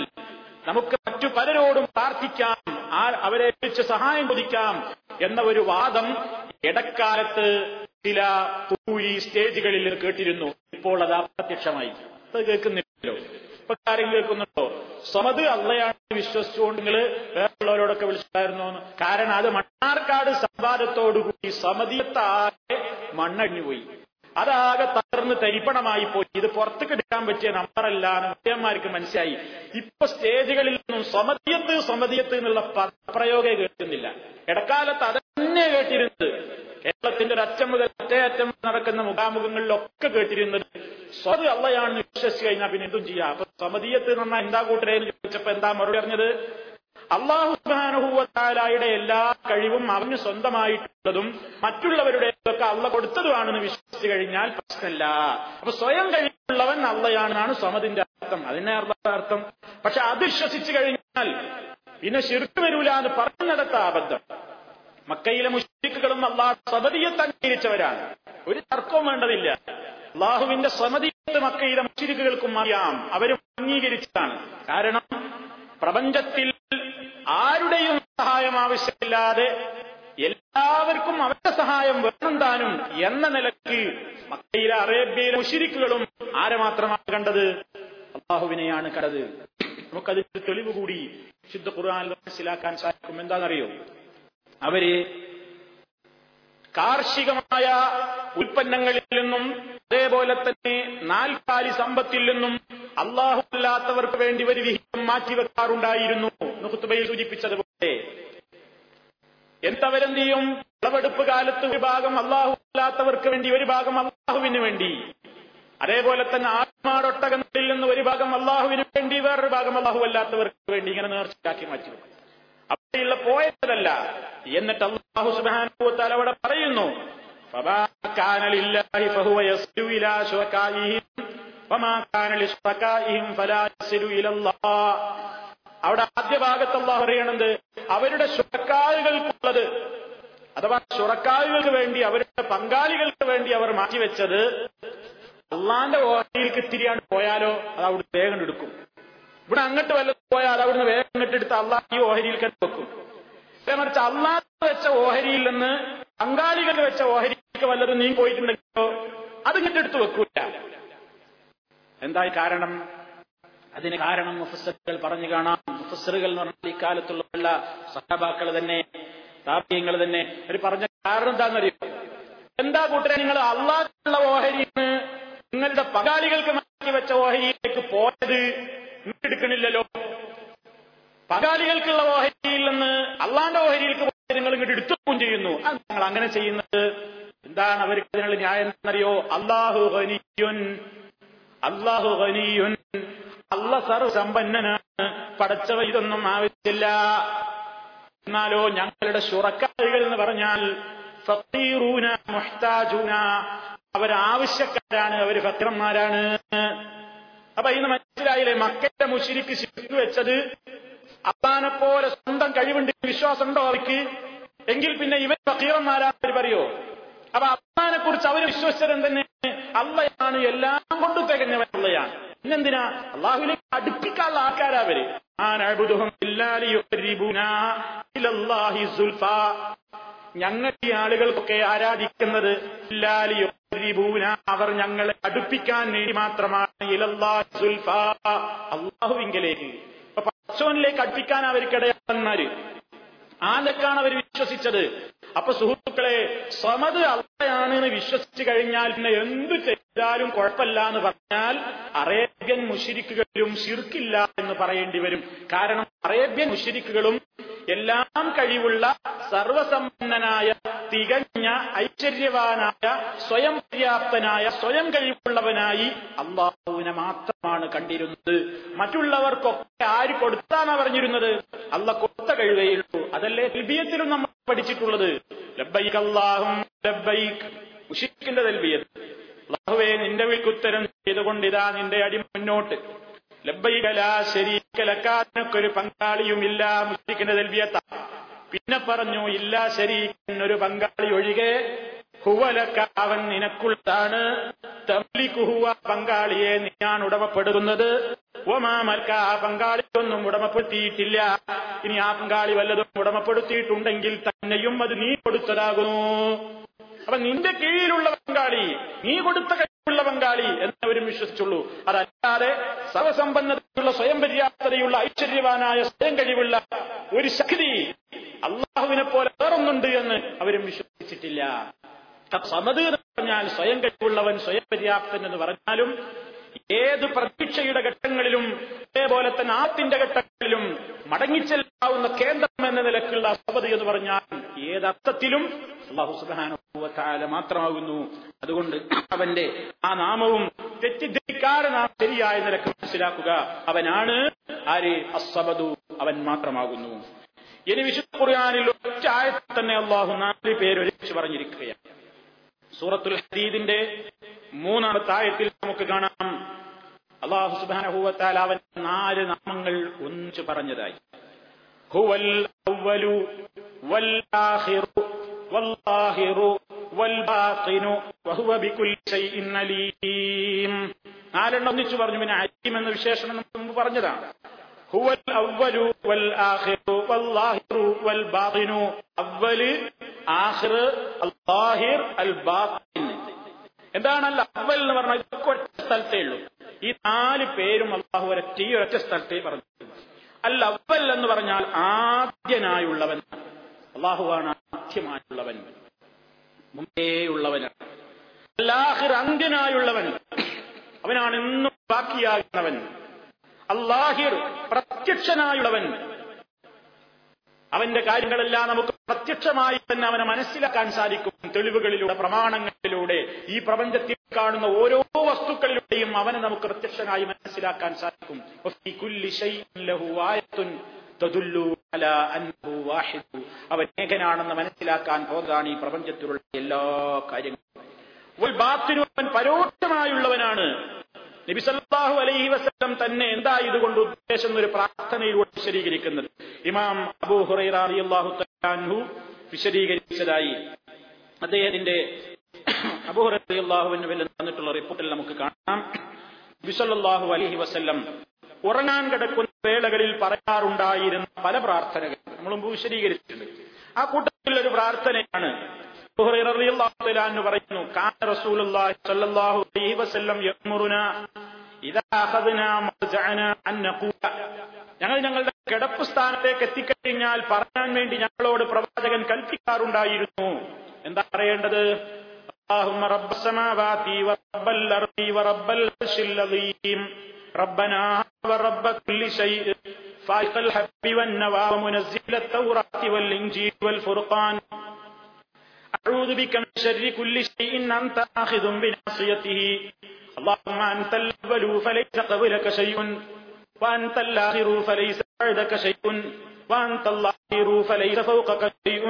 നമുക്ക് മറ്റു പലരോടും പ്രാർത്ഥിക്കാം, അവരെ വിളിച്ച് സഹായം ചോദിക്കാം എന്ന ഒരു വാദം ഇടക്കാലത്ത് ചില പൂരി സ്റ്റേജുകളിൽ കേട്ടിരുന്നു. ഇപ്പോൾ അത് അപ്രത്യക്ഷമായി, അത് കേൾക്കുന്നില്ലല്ലോ. ഇപ്പൊ കാര്യം കേൾക്കുന്നുണ്ടോ? സമദ് അള്ളയാണെന്ന് വിശ്വസിച്ചുകൊണ്ട് നിങ്ങൾ വേറെയുള്ളവരോടൊക്കെ വിളിച്ചായിരുന്നോ? കാരണം അത് മണ്ണാർക്കാട് സംവാദത്തോടുകൂടി സമദിയത്താകെ മണ്ണടിഞ്ഞുപോയി, അതാകെ തകർന്ന് തരിപ്പണമായി പോയി. ഇത് പുറത്തേക്ക് എടുക്കാൻ പറ്റിയ നമ്പറല്ല എന്ന് വിദ്യന്മാർക്ക് മനസ്സിലായി. ഇപ്പൊ സ്റ്റേജുകളിൽ നിന്നും സമദിയത്ത് സമദിയത്ത് എന്നുള്ള പദപ്രയോഗേ കേൾക്കുന്നില്ല. ഇടക്കാലത്ത് അത് തന്നെ കേട്ടിരുന്നത്, കേരളത്തിന്റെ ഒരറ്റം മുതൽ മറ്റേ അറ്റം നടക്കുന്ന മുഖാമുഖങ്ങളിലൊക്കെ കേട്ടിരുന്നത് സ്വത് അള്ളയാണെന്ന് വിശ്വസിച്ചു കഴിഞ്ഞാൽ പിന്നെ എന്തും ചെയ്യാം. അപ്പൊ സമദിയത്ത് എന്നാൽ എന്താ കൂട്ടരെ എന്ന് ചോദിച്ചപ്പോ എന്താ മറുപടി അറിഞ്ഞത്? അല്ലാഹു സുബ്ഹാനഹു വ തആലയുടെ എല്ലാ കഴിവും അവന് സ്വന്തമായിട്ടുള്ളതും മറ്റുള്ളവരുടേതൊക്കെ അള്ള കൊടുത്തതുമാണെന്ന് വിശ്വസിച്ചു കഴിഞ്ഞാൽ പ്രശ്നമില്ല. അപ്പൊ സ്വയം കഴിവുള്ളവൻ അള്ളയാണെന്നാണ് സമദിന്റെ അർത്ഥം, അതിന്റെ അർത്ഥം. പക്ഷെ അത് വിശ്വസിച്ചു കഴിഞ്ഞാൽ പിന്നെ ശിർക്ക് വരൂല എന്ന് പറഞ്ഞെടുത്ത അബദ്ധം. മക്കയിലെ മുശ്രിക്കുകളും അള്ളാഹു സമദിയത്ത് അംഗീകരിച്ചവരാണ്, ഒരു തർക്കവും വേണ്ടതില്ല. അള്ളാഹുവിന്റെ സമദിയത്ത് മക്കയിലെ മുശ്രിക്കുകൾക്കും അറിയാം, അവരും അംഗീകരിച്ചതാണ്. കാരണം പ്രപഞ്ചത്തിൽ ആരുടെയും സഹായം ആവശ്യമില്ലാതെ എല്ലാവർക്കും അവരുടെ സഹായം വേണം താനും എന്ന നിലക്ക് മക്കയിലെ അറേബ്യയിലെ മുശ്രിക്കുകളും ആരെ മാത്രമാണ് കണ്ടത്? അള്ളാഹുവിനെയാണ് കണ്ടത്. നമുക്കതിന്റെ തെളിവ് കൂടി വിശുദ്ധ ഖുർആനിൽ മനസ്സിലാക്കാൻ സാധിക്കും. എന്താണെന്നറിയോ? അവര് കാർഷികമായ ഉൽപ്പന്നങ്ങളിൽ നിന്നും അതേപോലെ തന്നെ നാൽക്കാലി സമ്പത്തിൽ നിന്നും അല്ലാഹുവല്ലാത്തവർക്ക് വേണ്ടി ഒരു വിഹിതം മാറ്റിവെക്കാറുണ്ടായിരുന്നു ഖുത്ബയിൽ സൂചിപ്പിച്ചതുപോലെ. എന്തവരെന്ത് ചെയ്യും? വിളവെടുപ്പ് കാലത്ത് ഒരു ഭാഗം അല്ലാഹുവല്ലാത്തവർക്ക് വേണ്ടി, ഒരു ഭാഗം അല്ലാഹുവിന് വേണ്ടി. അതേപോലെ തന്നെ ആത്മാടൊട്ടകങ്ങളിൽ നിന്ന് ഒരു ഭാഗം അല്ലാഹുവിന് വേണ്ടി, വേറൊരു ഭാഗം അല്ലാഹുവല്ലാത്തവർക്ക് വേണ്ടി, ഇങ്ങനെ നേർച്ചയാക്കി മാറ്റിവെക്കും. അവിടെയുള്ള പോയതല്ല. എന്നിട്ട് അല്ലാഹു സുബ്ഹാനഹു വ തആല അവിടെ പറയുന്നു, ഫമാ കാന ലില്ലാഹി ഫഹുവ യസ്ലു ഇലാ ശുറകാഇഹിം വമാ കാന ലിശുറകാഇഹിം ഫലാ യസ്ലു ഇലല്ലാഹ്. അവിടെ ആദ്യ ഭാഗത്ത് അല്ലാഹു പറയണത് അവരുടെ ശുറകാഇകൾക്കുള്ളത്, അഥവാ ശുറകാഇകൾക്ക് വേണ്ടി, അവരുടെ പങ്കാളികൾക്ക് വേണ്ടി അവർ മാറ്റിവെച്ചത് അള്ളാന്റെ ഓഹരിയിലേക്ക് തിരിയാണ്ട് പോയാലോ അത് അവിടുന്ന് വേഗം എടുക്കും. ഇവിടെ അങ്ങോട്ട് വല്ലതും പോയാൽ അവിടുന്ന് വേഗം കെട്ടെടുത്ത് അള്ളാഹ് ഈ ഓഹരിയിൽ കെട്ടി വെക്കും. മറിച്ച് അള്ളാഹ് വെച്ച ഓഹരിയിൽ നിന്ന് പങ്കാളികൾ വെച്ച ഓഹരിക്ക് വല്ലതും നീങ്ങി പോയിട്ടുണ്ടെങ്കിലോ അത് കെട്ടെടുത്ത് വെക്കൂല. എന്തായി കാരണം? അതിന് കാരണം മുഫസ്സറുകൾ പറഞ്ഞു കാണാം. മുഫസ്സറുകൾ എന്ന് പറഞ്ഞാൽ ഇക്കാലത്തുള്ള എല്ലാ സഹാബാക്കൾ തന്നെ, താബിഈങ്ങൾ തന്നെ അവർ പറഞ്ഞ കാരണം എന്താണെന്നറിയോ? എന്താ കൂട്ടരെ, നിങ്ങൾ അള്ളാഹുള്ള ഓഹരിന്ന് നിങ്ങളുടെ പകാലികൾക്ക് മാറ്റി വെച്ച ഓഹരിയിലേക്ക് പോയത് നിങ്ങൾ എടുക്കണില്ലല്ലോ. പകാലികൾക്കുള്ള ഓഹരിയിൽ നിന്ന് അള്ളാന്റെ ഓഹരിയിലേക്ക് പോയത് നിങ്ങൾ ഇങ്ങോട്ട് എടുത്തും ചെയ്യുന്നു. അത് നിങ്ങൾ അങ്ങനെ ചെയ്യുന്നത് എന്താണ്? അവർക്ക് അതിനുള്ള ന്യായം എന്നറിയോ? അല്ലാഹു ഗനിയ്യുൻ, അല്ലാഹു ഗനിയ്യുൻ, അല്ലാഹ് സർവസമ്പന്നനാണ്, പടച്ചവൻ ഇതൊന്നും ആവശ്യമില്ല. എന്നാലോ ഞങ്ങളുടെ ശുറക്കാരികൾ എന്ന് പറഞ്ഞാൽ ഫഖീറൂന മുഹ്താജൂന, അവരാവശ്യക്കാരാണ്, അവര് ഫഖീറന്മാരാണ്. അപ്പൊ ഇന്ന് മനസ്സിലായില്ലേ, മക്കയുടെ മുശ്രിക്ക് ശിർക്ക് വെച്ചത് അള്ളാനെ പോലെ സ്വന്തം കഴിവുണ്ട്, വിശ്വാസം ഉണ്ടോ അവർക്ക്? എങ്കിൽ പിന്നെ ഇവർ ഫഖീറന്മാരാണെന്ന് പറയോ? അപ്പൊ അള്ളാനെ കുറിച്ച് അവർ വിശ്വസിച്ചതും തന്നെ അള്ളയാണ് എല്ലാം കൊണ്ടും തികഞ്ഞവൻ, അള്ളയാണ്. പിന്നെന്തിനാ അള്ളാഹുലേക്ക് അടുപ്പിക്കാനുള്ള ആൾക്കാരവര്? ഞങ്ങൾ ഈ ആളുകൾക്കൊക്കെ ആരാധിക്കുന്നത് അവർ ഞങ്ങളെ അടുപ്പിക്കാൻ വേണ്ടി മാത്രമാണ്. അള്ളാഹുവിങ്കലേക്ക്, പടച്ചോനിലേക്ക് അടുപ്പിക്കാൻ അവർക്കിടയാളന്മാര്. ആരൊക്കെയാണ് അവർ വിശ്വസിച്ചത്? അപ്പൊ സുഹൃത്തുക്കളെ, സമദ് അള്ളയാണ് എന്ന് വിശ്വസിച്ചു കഴിഞ്ഞാൽ പിന്നെ എന്തു ചെയ്താലും കുഴപ്പമില്ല എന്ന് പറഞ്ഞാൽ അറേബ്യൻ മുശ്രിക്കുകളും ശിർക്കില്ല എന്ന് പറയേണ്ടി വരും. കാരണം അറേബ്യൻ മുശ്രിക്കുകളും എല്ലാം കഴിവുള്ള സർവസമ്പന്നനായ, തികഞ്ഞ, ഐശ്വര്യവാനായ, സ്വയം പര്യാപ്തനായ, സ്വയം കഴിവുള്ളവനായി അള്ളാഹുവിനെ മാത്രമാണ് കണ്ടിരുന്നത്. മറ്റുള്ളവർക്കൊക്കെ ആര് കൊടുത്താന്നാ പറഞ്ഞിരുന്നത്? അള്ള കൊടുത്ത കഴിവേയുള്ളൂ. അതല്ലേ തൽബിയത്തിലും നമ്മൾ പഠിച്ചിട്ടുള്ളത്? ലബ്ബൈക അല്ലാഹുമ്മ ലബ്ബൈക്, മുശ്രിക്കിന്റെ തൽബിയത്, അള്ളാഹുവേ നിന്റെ വിളിക്കുത്തരം ചെയ്തുകൊണ്ട് ഇതാ നിന്റെ അടി മുന്നോട്ട്, ലബ്ബൈക ലാ ശരീക ലക, നിനക്കൊരു പങ്കാളിയുമില്ല. മുശ്രിക്കിന്റെ തൽബിയത. പിന്നെ പറഞ്ഞു ഇല്ലാ ശരീകൻ, ഒരു പങ്കാളി ഒഴികെ, ഹുവ ലക, അവൻ നിനക്കുള്ളതാണ്, തംലികുഹു, ആ പങ്കാളിയെ നീയാണ് ഉടമപ്പെടുത്തുന്നത്, വമാ മൽക, ആ പങ്കാളിയൊന്നും ഉടമപ്പെടുത്തിയിട്ടില്ല, ഇനി ആ പങ്കാളി വല്ലതും ഉടമപ്പെടുത്തിയിട്ടുണ്ടെങ്കിൽ തന്നെയും അത് നീ കൊടുത്തതാകുന്നു. അപ്പൊ നിന്റെ കീഴിലുള്ള പങ്കാളി, നീ കൊടുത്ത കഴിവുള്ള പങ്കാളി എന്നവരും വിശ്വസിച്ചുള്ളൂ. അതല്ലാതെ സർവസമ്പന്നതയുള്ള, സ്വയം പര്യാപ്തതയുള്ള, ഐശ്വര്യവാനായ, സ്വയം കഴിവുള്ള ഒരു ശക്തി അള്ളാഹുവിനെ പോലെ വേറൊന്നുണ്ട് എന്ന് അവരും വിശ്വസിച്ചിട്ടില്ല. സമദ് എന്ന് പറഞ്ഞാൽ സ്വയം കഴിവുള്ളവൻ, സ്വയം പര്യാപ്തൻ എന്ന് പറഞ്ഞാലും ഏത് പ്രതീക്ഷയുടെ ഘട്ടങ്ങളിലും അതേപോലെ തന്നെ ആത്തിന്റെ ഘട്ടങ്ങളിലും മടങ്ങിച്ചെല്ലാവുന്ന കേന്ദ്രം എന്ന നിലക്കുള്ള സമദ് എന്ന് പറഞ്ഞാൽ ഏതർത്ഥത്തിലും അല്ലാഹു സുബ്ഹാനഹു വ തആല മാത്രമാകുന്നു. അതുകൊണ്ട് അവന്റെ ആ നാമവും തെറ്റിദ്ധരിക്കാതെ നാം ശരിയായ നിലക്ക് മനസ്സിലാക്കുക. അവനാണ് ആര്? അസ്സമദ്, അവൻ മാത്രമാകുന്നു. ഇനി വിശുദ്ധ ഖുർആനിൽ ഒറ്റ ആയത്തിൽ തന്നെ അല്ലാഹു 4 പേരൊഴിച്ച് പറഞ്ഞിരിക്കുകയാണ്. സൂറത്തുൽ ഹദീദിന്റെ 3ാമത്തെ ആയത്തിൽ നമുക്ക് കാണാം അല്ലാഹു സുബ്ഹാനഹു വ തആല അവന്റെ 4 നാമങ്ങൾ ഒന്നിച്ച് പറഞ്ഞതായി. ഹുവൽ അവ്വലു വൽ ആഖിറു വൽ ളാഹിറു വൽ ബാഖിനു വഹുവ ബികുല്ലി ശൈഇൻ അലീം. 4 ഒന്നിച്ച് പറഞ്ഞു. പിന്നെ അലീം എന്ന വിശേഷണം നമ്മൾ പറഞ്ഞതാണ്. ഹുവൽ അവ്വലു വൽ ആഖിറു വൽ ളാഹിറു വൽ ബാഖിനു. അവ്വൽ, ആഖിർ, അൽ ളാഹിർ, അൽ ബാഖിൻ. എന്താണ് അൽ അവ്വൽ എന്ന് പറഞ്ഞാൽ? ഇതൊക്കെ ഒറ്റ സ്ഥലത്തേ ഉള്ളൂ. ഈ 4 പേരും അള്ളാഹു ഒരൊറ്റ സ്ഥലത്തേ പറഞ്ഞു. അൽ അവ്വൽ എന്ന് പറഞ്ഞാൽ ആദ്യനായുള്ളവൻ. അള്ളാഹുവാണ് ആദ്യമായുള്ളവൻ, മുമ്പേയുള്ളവനാണ്. അൽ ആഖിർ, അന്ത്യനായുള്ളവൻ, അവനാണ് എന്നും ബാക്കിയാകുന്നവൻ. അൽ ളാഹിർ, പ്രത്യക്ഷനായുള്ളവൻ, അവന്റെ കാര്യങ്ങളെല്ലാം നമുക്ക് പ്രത്യക്ഷമായി തന്നെ അവനെ മനസ്സിലാക്കാൻ സാധിക്കും. തെളിവുകളിലൂടെ, പ്രമാണങ്ങളിലൂടെ, ഈ പ്രപഞ്ചത്തിൽ കാണുന്ന ഓരോ വസ്തുക്കളിലൂടെയും അവനെ നമുക്ക് പ്രത്യക്ഷനായി മനസ്സിലാക്കാൻ സാധിക്കും. അവൻ ഏകനാണെന്ന് മനസ്സിലാക്കാൻ പോകാണ് ഈ പ്രപഞ്ചത്തിലുള്ള എല്ലാ കാര്യങ്ങളും. അവൻ പരോക്ഷമായുള്ളവനാണ്. നബി സല്ലല്ലാഹു അലൈഹി വസല്ലം തന്നെ എന്താ ഇതുകൊണ്ട് ഉദ്ദേശം ഒരു പ്രാർത്ഥനയിലൂടെ വിശദീകരിക്കുന്നത് ഇമാം അബൂ ഹുറൈറ റളിയല്ലാഹു തആല അൻഹു വിശദീകരിച്ചതായി അദ്ദേഹത്തിന്റെ അബൂ ഹുറൈറ റളിയല്ലാഹു അൻഹുവിൽ നിന്നുള്ള റിപ്പോർട്ടിൽ നമുക്ക് കാണാം. നബി സല്ലല്ലാഹു അലൈഹി വസല്ലം ഉറങ്ങാൻ കിടക്കുന്ന വേളകളിൽ പറയാറുണ്ടായിരുന്ന പല പ്രാർത്ഥനകൾ നമ്മൾ മുമ്പ് വിശദീകരിച്ചിട്ടുണ്ട്. ആ കൂട്ടത്തിൽ ഒരു പ്രാർത്ഥനയാണ് അബൂ ഹുറൈറ റളിയല്ലാഹു തആല അൻഹു പറയുന്നു, കാന റസൂലുള്ളാഹി സ്വല്ലല്ലാഹു അലൈഹി വസല്ലം യഅ്മുറുനാ ഞങ്ങൾ ഞങ്ങളുടെ കിടപ്പ് സ്ഥാനത്തേക്ക് എത്തിക്കഴിഞ്ഞാൽ പറയാൻ വേണ്ടി ഞങ്ങളോട് പ്രവാചകൻ കൽപ്പിക്കാറുണ്ടായിരുന്നു. എന്താ പറയേണ്ടത്? أعوذ بك من شر كل شيء أنت آخذ بناصيته اللهم أنت الأول فليس قبلك شيء وأنت الآخر فليس بعدك شيء وأنت الظاهر فليس فوقك شيء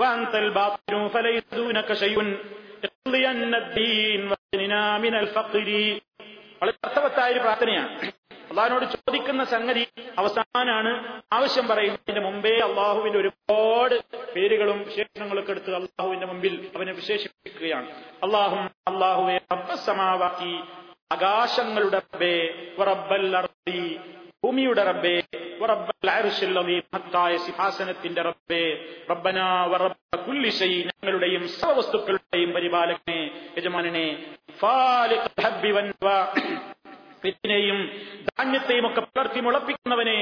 وأنت الباطن فليس دونك شيء اقضي لنا الدين واغننا من الفقر. വളരെ അർത്ഥവത്തായ ഒരു പ്രാർത്ഥനയാണ്. അള്ളാഹിനോട് ചോദിക്കുന്ന സംഗതി അവസാനാണ്. ആവശ്യം പറയുന്നതിന്റെ മുമ്പേ അള്ളാഹുവിന്റെ ഒരുപാട് പേരുകളും വിശേഷണങ്ങളൊക്കെ എടുത്ത് അള്ളാഹുവിന്റെ മുമ്പിൽ അവനെ വിശേഷിപ്പിക്കുകയാണ്. അള്ളാഹു അള്ളാഹുവേ റബ്ബസ്സമാവാതി ആകാശങ്ങളുടെ റബ്ബേ, റബ്ബൽ അർളി ഭൂമിയുടെ റബ്ബേ, റബ്ബൽ അർശിൽ അദീം മഹത്തായ സിംഹാസനത്തിന്റെ റബ്ബേ, റബ്ബനാ വറബ്ബ കുല്ലി ശൈഇ ഞങ്ങളുടെയും സർവവസ്തുക്കളുടെയും പരിപാലകനെ യജമാനനെ, ഫാലിഖുൽ ഹബ്ബി വൻവാ വിത്തിനെയും ധാന്യത്തെയും ഒക്കെ പകർത്തി മുളപ്പിക്കുന്നവനെ,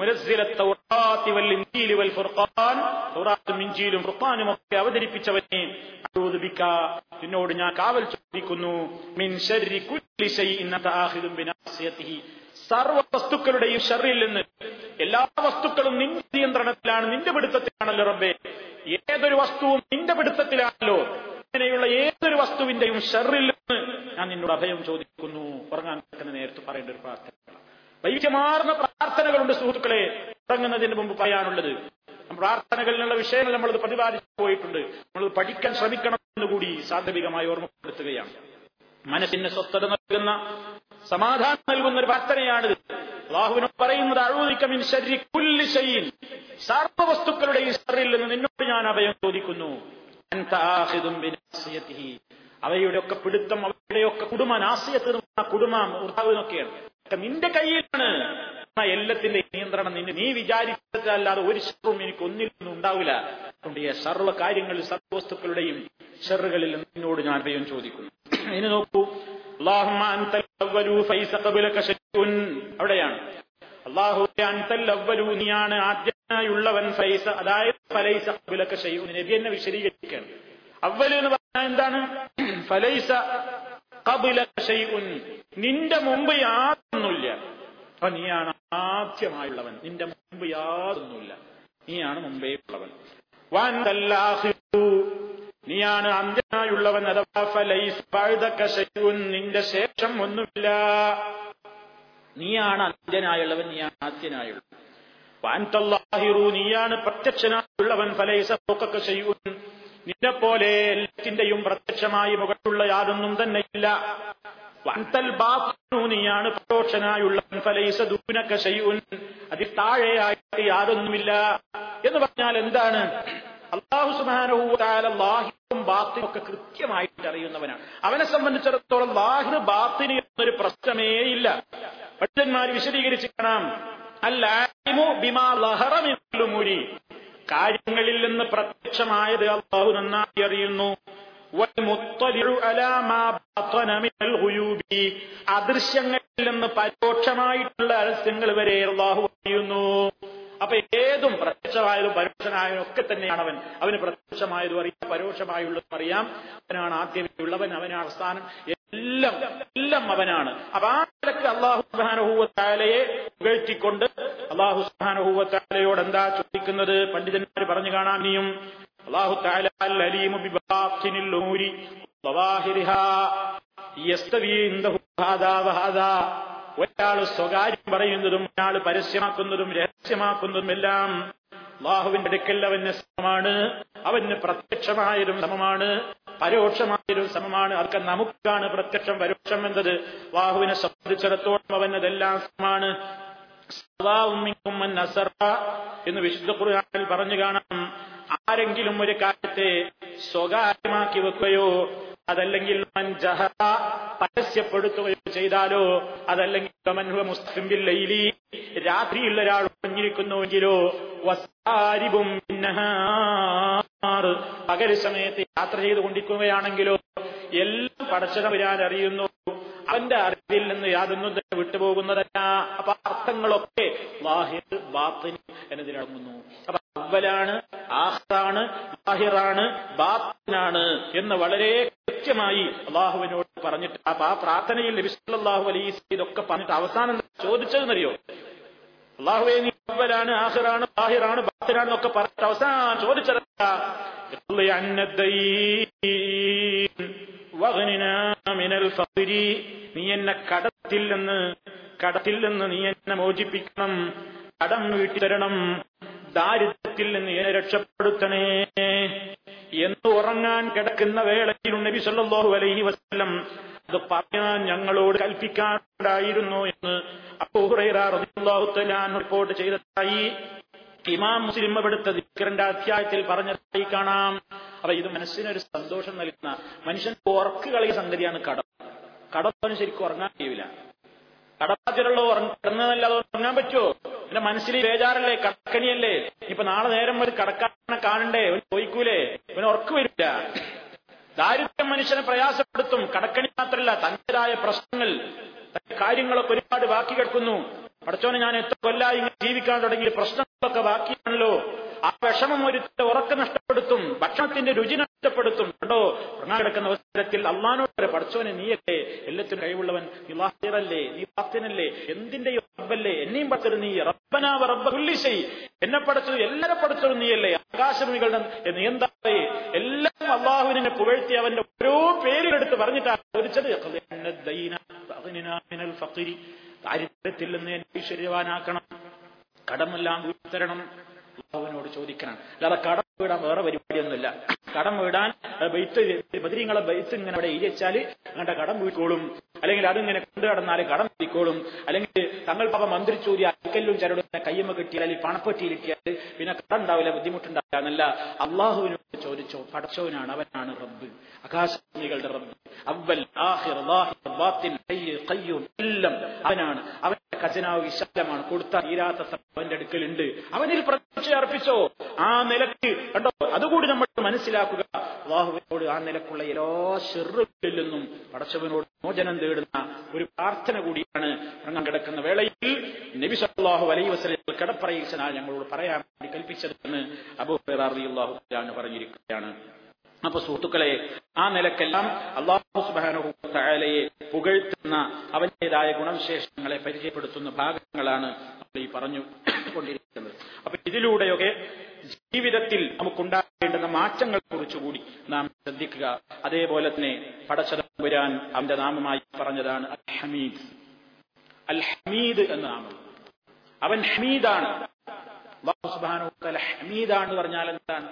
മുനസ്സിലത്ത തൗറാത്തി വൽ ഇൻജീലി വൽ ഫുർഖാൻ തൗറാത്തും ഇൻജീലും ഫുർഖാനും ഒക്കെ അവതരിപ്പിച്ചവനെ, അഊദു ബിക നിന്നോട് ഞാൻ കാവൽ ചോദിക്കുന്നു, മിൻ ശർരി കുല്ലി ശൈഇൻ തആഖിദും ബിനാസിയതിഹി സർവ്വ വസ്തുക്കളുടെയും ഷർറിൽ നിന്ന്. എല്ലാ വസ്തുക്കളും നിന്റെ നിയന്ത്രണത്തിലാണ്, നിന്റെ പിടുത്തത്തിലാണല്ലോ റബ്ബേ. ഏതൊരു വസ്തുവും നിന്റെ പിടുത്തത്തിലാണല്ലോ. അങ്ങനെയുള്ള ഏതൊരു വസ്തുവിന്റെയും ഷർറിൽ നിന്ന് ഞാൻ നിന്നോട് അഭയം ചോദിക്കുന്നു. ഉറങ്ങാൻ കിടക്കുന്ന നേരത്ത് പറയേണ്ട ഒരു പ്രാർത്ഥനയാണ്. വൈവിധ്യമാർന്ന പ്രാർത്ഥനകളുണ്ട് സുഹൃത്തുക്കളെ. ഉറങ്ങുന്നതിന് മുമ്പ് പറയാനുള്ളത് പ്രാർത്ഥനകളിലുള്ള വിഷയങ്ങൾ നമ്മളത് പ്രതിപാദിച്ചു പോയിട്ടുണ്ട്. നമ്മളത് പഠിക്കാൻ ശ്രമിക്കണം എന്നുകൂടി സാന്ദർഭികമായി ഓർമ്മപ്പെടുത്തുകയാണ്. മനസ്സിന് സ്വസ്ഥത നൽകുന്ന, സമാധാനം നൽകുന്ന ഒരു പ്രാർത്ഥനയാണിത്. അല്ലാഹുവിനോട് പറയുന്നത് അഊദു മിൻ ശർരി കുല്ലി ശൈഇൻ സർവ്വ വസ്തുക്കളുടെയും ഷർറിൽ നിന്ന് നിന്നോട് ഞാൻ അഭയം ചോദിക്കുന്നു. അൻത ആഖിദും ബിനാസിയതിഹി അവയുടെ ഒക്കെ പിടുത്തം, അവയുടെയൊക്കെ കുടുമ, നാസിയത്ത് കുടുമ ഉർദാവിനൊക്കെയാണ്, നിന്റെ കയ്യിലാണ്. എല്ലാത്തിന്റെ നിയന്ത്രണം നിന്നെ, നീ വിചാരിച്ചതല്ലാതെ ഒരു ഷർറും എനിക്ക് ഒന്നിൽ നിന്നും ഉണ്ടാവില്ല. അതുകൊണ്ട് ഈ സർവ്വ കാര്യങ്ങളിൽ, സർവ്വ വസ്തുക്കളുടെയും ഷർറുകളിൽ നിന്നോട് ഞാൻ അഭയം ചോദിക്കുന്നു. ഇനി നോക്കൂ, അല്ലാഹുമ്മ അൻതൽ അവ്വലു ഫൈസ ഖബലക ശൈഉൻ, അവിടെയാണ് അല്ലാഹുവേ അൻതൽ അവ്വലു നീയാണ് ആദ്യനായുള്ളവൻ, ഫൈസ അതായത് ഫലൈസ ഖബലക ശൈഉൻ. നബി എന്നെ വിശദീകരിക്കുകയാണ്. അവ്വൽ എന്ന് പറഞ്ഞാൽ എന്താണ്? ഫലൈസ ഖബലക ശൈഉൻ നിന്റെ മുമ്പ് യാതൊന്നുമില്ല. അപ്പൊ നീയാണ് ആദ്യമായുള്ളവൻ, നിന്റെ മുമ്പ് യാതൊന്നുമില്ല, നീയാണ് മുമ്പേ ഉള്ളവൻ. വഅൻതൽ ആഖിറു നീയാണ് അന്ത്യനായുള്ളവൻ, അഥവാ ഫലൈസ ബഅദക ശൈഉൻ നിന്റെ ശേഷം ഒന്നുമില്ല. നീയാണ് അന്ത്യനായുള്ളവൻ, നീയാണ് ആദ്യനായുള്ളവൻ. വഅൻതല്ലാഹിറു നീയാണ് പ്രത്യക്ഷനായുള്ളവൻ, ഫലൈസ ഫൗഖക ശൈഉൻ നിന്നെപ്പോലെ എല്ലാത്തിന്റെയും പ്രത്യക്ഷമായി മുകളിലുള്ള യാതൊന്നും തന്നെയില്ല. വഅൻതൽ ബാത്തിനു നീയാണ് പരോക്ഷനായുള്ളവൻ, ഫലൈസ ദൂനക ശൈഉൻ അതിൽ താഴെയായിട്ട് യാതൊന്നുമില്ല. എന്ന് പറഞ്ഞാൽ എന്താണ്? അല്ലാഹു സുബ്ഹാനഹു വ തആല ലാഹിറും ബാത്തിനും ഒക്കെ കൃത്യമായിട്ട് അറിയുന്നവനാണ്. അവനെ സംബന്ധിച്ചിടത്തോളം ലാഹിർ ബാത്തിന് എന്നൊരു പ്രശ്നമേ ഇല്ല. പണ്ഡിതന്മാർ വിശദീകരിച്ച് കാണാം, അൽ ആലിമു ബിമാ ലഹറ മിൻ ഉമൂരി കാര്യങ്ങളിൽ നിന്ന് പ്രത്യക്ഷമായത് അല്ലാഹു നന്നായി അറിയുന്നു. വൽ മുത്തലിഉ അലാ മാ ബത്ന മിനൽ ഗുയൂബി അദൃശ്യങ്ങളിൽ നിന്ന് പരോക്ഷമായിട്ടുള്ള രഹസ്യങ്ങൾ വരെ അല്ലാഹു അറിയുന്നു. അപ്പൊ ഏതും പ്രത്യക്ഷമായതും പരോക്ഷനായതും ഒക്കെ തന്നെയാണ് അവൻ. അവന് പ്രത്യക്ഷമായതും അറിയാം, പരോക്ഷമായുള്ളതും അറിയാം. അവനാണ് ആദ്യമേ ഉള്ളവൻ, അവനാണ് അവസാനം, എല്ലാം എല്ലാം അവനാണ്. അപ്പൊ ആ നിലക്ക് അല്ലാഹു സുബ്ഹാനഹു വ തആലയെ പുകഴ്ത്തിക്കൊണ്ട് അല്ലാഹു സുബ്ഹാനഹു വ തആലയോട് എന്താ ചോദിക്കുന്നത്? പണ്ഡിതന്മാർ പറഞ്ഞു കാണാം, നീയും അല്ലാഹു തആല അൽ അലീമു ബി ബാത്തിനിൽ ഉമൂരി വദാഹിരിഹാ യസ്തവി ഇൻദഹു ഹാദാ വഹാദാ. ഒരാൾ സ്വകാര്യം പറയുന്നതും ഒരാൾ പരസ്യമാക്കുന്നതും രഹസ്യമാക്കുന്നതും എല്ലാം അല്ലാഹുവിന്റെ അടുക്കൽ അവന് സമമാണ്. അവന് പ്രത്യക്ഷമായതും സമമാണ്, പരോക്ഷമായതും സമമാണ്. അവർക്ക് നമുക്കാണ് പ്രത്യക്ഷം പരോക്ഷം എന്നത്. അല്ലാഹുവിനെ സംബന്ധിച്ചിടത്തോളം അവൻ അതെല്ലാം സമമാണ്. എന്ന് വിശുദ്ധ ഖുർആനിൽ പറഞ്ഞു കാണാം. ആരെങ്കിലും ഒരു കാര്യത്തെ സ്വകാര്യമാക്കി വെക്കുകയോ അതല്ലെങ്കിൽ പരസ്യപ്പെടുത്തുകയോ ചെയ്താലോ, അതല്ലെങ്കിൽ രാത്രിയിൽ ഒരാൾ ഒഴിഞ്ഞിരിക്കുന്നുവെങ്കിലോ, പകൽ സമയത്ത് യാത്ര ചെയ്ത് കൊണ്ടിരിക്കുകയാണെങ്കിലോ എല്ലാം പടച്ചതവരാൻ അറിയുന്നു. അവന്റെ അറിവിൽ നിന്ന് യാതൊന്നും തന്നെ വിട്ടുപോകുന്നതല്ല. അപ്പൊ അർത്ഥങ്ങളൊക്കെ വാഹിദ് ബാത്തിൻ എന്നതിനടങ്ങുന്നു. അപ്പൊ അവലാണ്, ആഹ്റാണ്, ബാഹിറാണ്, ബാത്തിനാണ് എന്ന് വളരെ കൃത്യമായി അള്ളാഹുവിനോട് പറഞ്ഞിട്ട് അപ്പൊ ആ പ്രാർത്ഥനയിൽ നബി സല്ലല്ലാഹു അലൈഹി വസല്ലം ഇതൊക്കെ പറഞ്ഞിട്ട് അവസാനം ചോദിച്ചതെന്നറിയോ? അള്ളാഹുവേ നീ അവലാണ്, ആഹിറാണ്, ബാഹിറാണ്, ബാത്തിനാണ് എന്നൊക്കെ പറഞ്ഞിട്ട് അവസാനം ചോദിച്ചതല്ല നീ എന്നെ കടത്തിൽ നിന്ന് നീ എന്നെ മോചിപ്പിക്കണം, കടം വീട്ടിത്തരണം, ദാരിദ്ര്യത്തിൽ നിന്ന് എന്നെ രക്ഷപ്പെടുത്തണേ എന്ന് ഉറങ്ങാൻ കിടക്കുന്ന വേളയിൽ നബി സല്ലല്ലാഹു അലൈഹി വസല്ലം അത് പറയാൻ ഞങ്ങളോട് കൽപ്പിക്കാനുണ്ടായിരുന്നു എന്ന് അബൂ ഹുറൈറ റളിയല്ലാഹു തആല റിപ്പോർട്ട് ചെയ്തതായി ഇമാം മുസ്ലിം അവിടുത്തെ ദിക്റിന്റെ അധ്യായത്തിൽ പറഞ്ഞതായി കാണാം. അപ്പൊ ഇത് മനസ്സിനൊരു സന്തോഷം നൽകുന്ന, മനുഷ്യൻ ഉറക്ക് കളിയ സംഗതിയാണ് കടം. കടം ശരിക്കും ഉറങ്ങാൻ കഴിയില്ല. കടപ്പാത്തിലുള്ള കിടന്നതല്ലാതെ ഉറങ്ങാൻ പറ്റുമോ? പിന്നെ മനസ്സിൽ ബേജാറല്ലേ, കടക്കണിയല്ലേ, ഇപ്പൊ നാളെ നേരം ഒരു കടക്കാരനെ കാണണ്ടേ, ഒരു ചോദിക്കൂലേ, ഇവന് ഉറക്ക് വരില്ല. ദാരിദ്ര്യം മനുഷ്യനെ പ്രയാസപ്പെടുത്തും. കടക്കണി മാത്രമല്ല, തന്റേതായ പ്രശ്നങ്ങൾ, തന്റെ കാര്യങ്ങളൊക്കെ ഒരുപാട് ബാക്കി കിടക്കുന്നു. പഠിച്ചോനെ, ഞാൻ എത്ര കൊല്ലായി ഇങ്ങനെ ജീവിക്കാൻ തുടങ്ങിയ പ്രശ്നങ്ങളൊക്കെ ബാക്കിയാണല്ലോ. ആ വിഷമം ഒരുത്തന്റെ ഉറക്കം നഷ്ടപ്പെടുത്തും, ഭക്ഷണത്തിന്റെ രുചി നഷ്ടപ്പെടുത്തും. കണ്ടോ, ഉറങ്ങാൻ കിടക്കുന്ന അവസരത്തിൽ അള്ളാഹുവിനോട് വരെ പഠിച്ചോനെ നീയല്ലേ എല്ലാത്തിനും കഴിവുള്ളവൻ, നീ വാഹിദല്ലേ, നീ ബാത്തിനല്ലേ, എന്തിന്റെ റബ്ബല്ലേ, എന്നെയും പഠിച്ചത് നീ, റബ്ബനാ റബ്ബ കുല്ലി ശൈ, എന്നെ പഠിച്ചത് എല്ലാരെ പഠിച്ചത് നീയല്ലേ, ആകാശമികളുടെ നീന്താവേ, എല്ലാം അള്ളാഹുവിനെ പുകഴ്ത്തി അവന്റെ ഓരോ പേരിലെടുത്ത് പറഞ്ഞിട്ടാണ് ചോദിച്ചത്. ദാരിദ്ര്യത്തിൽ നിന്ന് എന്നെ ഈശ്വരവാനാക്കണം, കടമെല്ലാം വീട്ടിത്തരണം, അള്ളാഹുവിനോട് ചോദിക്കണം. അല്ലാതെ കടം വീടാൻ വേറെ പരിപാടിയൊന്നുമില്ല. കടം വീടാൻ ബദരീങ്ങളെ ബൈത്ത് ഇങ്ങനെ അവിടെ ഇരിച്ചാൽ അങ്ങോട്ട് കടം വീട്ടിക്കോളും, അല്ലെങ്കിൽ അതിങ്ങനെ കൊണ്ടു കടന്നാൽ കടം വീട്ടിക്കോളും, അല്ലെങ്കിൽ തങ്ങൾ പാപ മന്ത്രിച്ചൂരി അരിക്കല്ലും ചരടുന്ന കയ്യമ്മ കിട്ടിയാൽ, അല്ലെങ്കിൽ പണപ്പെട്ടിയിരിക്കിയാൽ പിന്നെ കടം ഉണ്ടാവില്ല, ബുദ്ധിമുട്ടുണ്ടാവില്ല എന്നല്ല. അള്ളാഹുവിനോട് ചോദിച്ചോ, പടച്ചവനാണ്, അവനാണ് റബ്ബ്, ആകാശഭൂമികളുടെ റബ്ബ്, അവ്വൽ ആഖിർ ളാഹിർ ബാത്തിൻ ഹയ്യ് ഖയ്യൂം എല്ലാം അവനാണ്. അവന്റെ ഖജനാവ് വിശാലമാണ്, കൊടുത്താൽ തീരാത്ത അവന്റെ അടുക്കലുണ്ട്. അവനിൽ പ്രത്യേകിച്ച് അർപ്പിച്ചോ. ആ നിലക്ക് കണ്ടോ, അതുകൂടി നമ്മൾ മനസ്സിലാക്കുക. അല്ലാഹുവിനോട് ആ നിലക്കുള്ള എല്ലാ ശർറുകളിൽ നിന്നും പടച്ചവനോട് മോചനം തേടുന്ന ഒരു പ്രാർത്ഥന കൂടിയാണ് ഉറങ്ങാൻ കിടക്കുന്ന വേളയിൽ നബി സല്ലല്ലാഹു അലൈഹി വസല്ലം കിടപ്പറയിച്ചാൽ ഞങ്ങളോട് പറയാൻ വേണ്ടി കൽപ്പിച്ചതെന്ന് അബൂ ഹുറൈറ റളിയല്ലാഹു തആല പറഞ്ഞിരിക്കുകയാണ്. അപ്പൊ സുഹൃത്തുക്കളെ, ആ നിലക്കെല്ലാം അല്ലാഹു സുബ്ഹാനഹു വ തആലയെ പുകഴ്ത്തുന്ന അവന്റേതായ ഗുണവിശേഷങ്ങളെ പരിചയപ്പെടുത്തുന്ന ഭാഗങ്ങളാണ് നമ്മൾ ഈ പറഞ്ഞു കൊണ്ടിരിക്കുന്നത്. അപ്പൊ ഇതിലൂടെയൊക്കെ ജീവിതത്തിൽ നമുക്കുണ്ടാകേണ്ടുന്ന മാറ്റങ്ങളെ കുറിച്ചുകൂടി നാം ശ്രദ്ധിക്കുക. അതേപോലെ തന്നെ പടച്ചതമ്പുരാൻ അവന്റെ നാമമായി പറഞ്ഞതാണ് അൽ ഹമീദ്. അൽ ഹമീദ് എന്ന നാമം, അവൻ ഹമീദാണ്. അല്ലാഹു സുബ്ഹാനഹു വ തആല ഹമീദാണ് എന്ന് പറഞ്ഞാൽ എന്താണ്?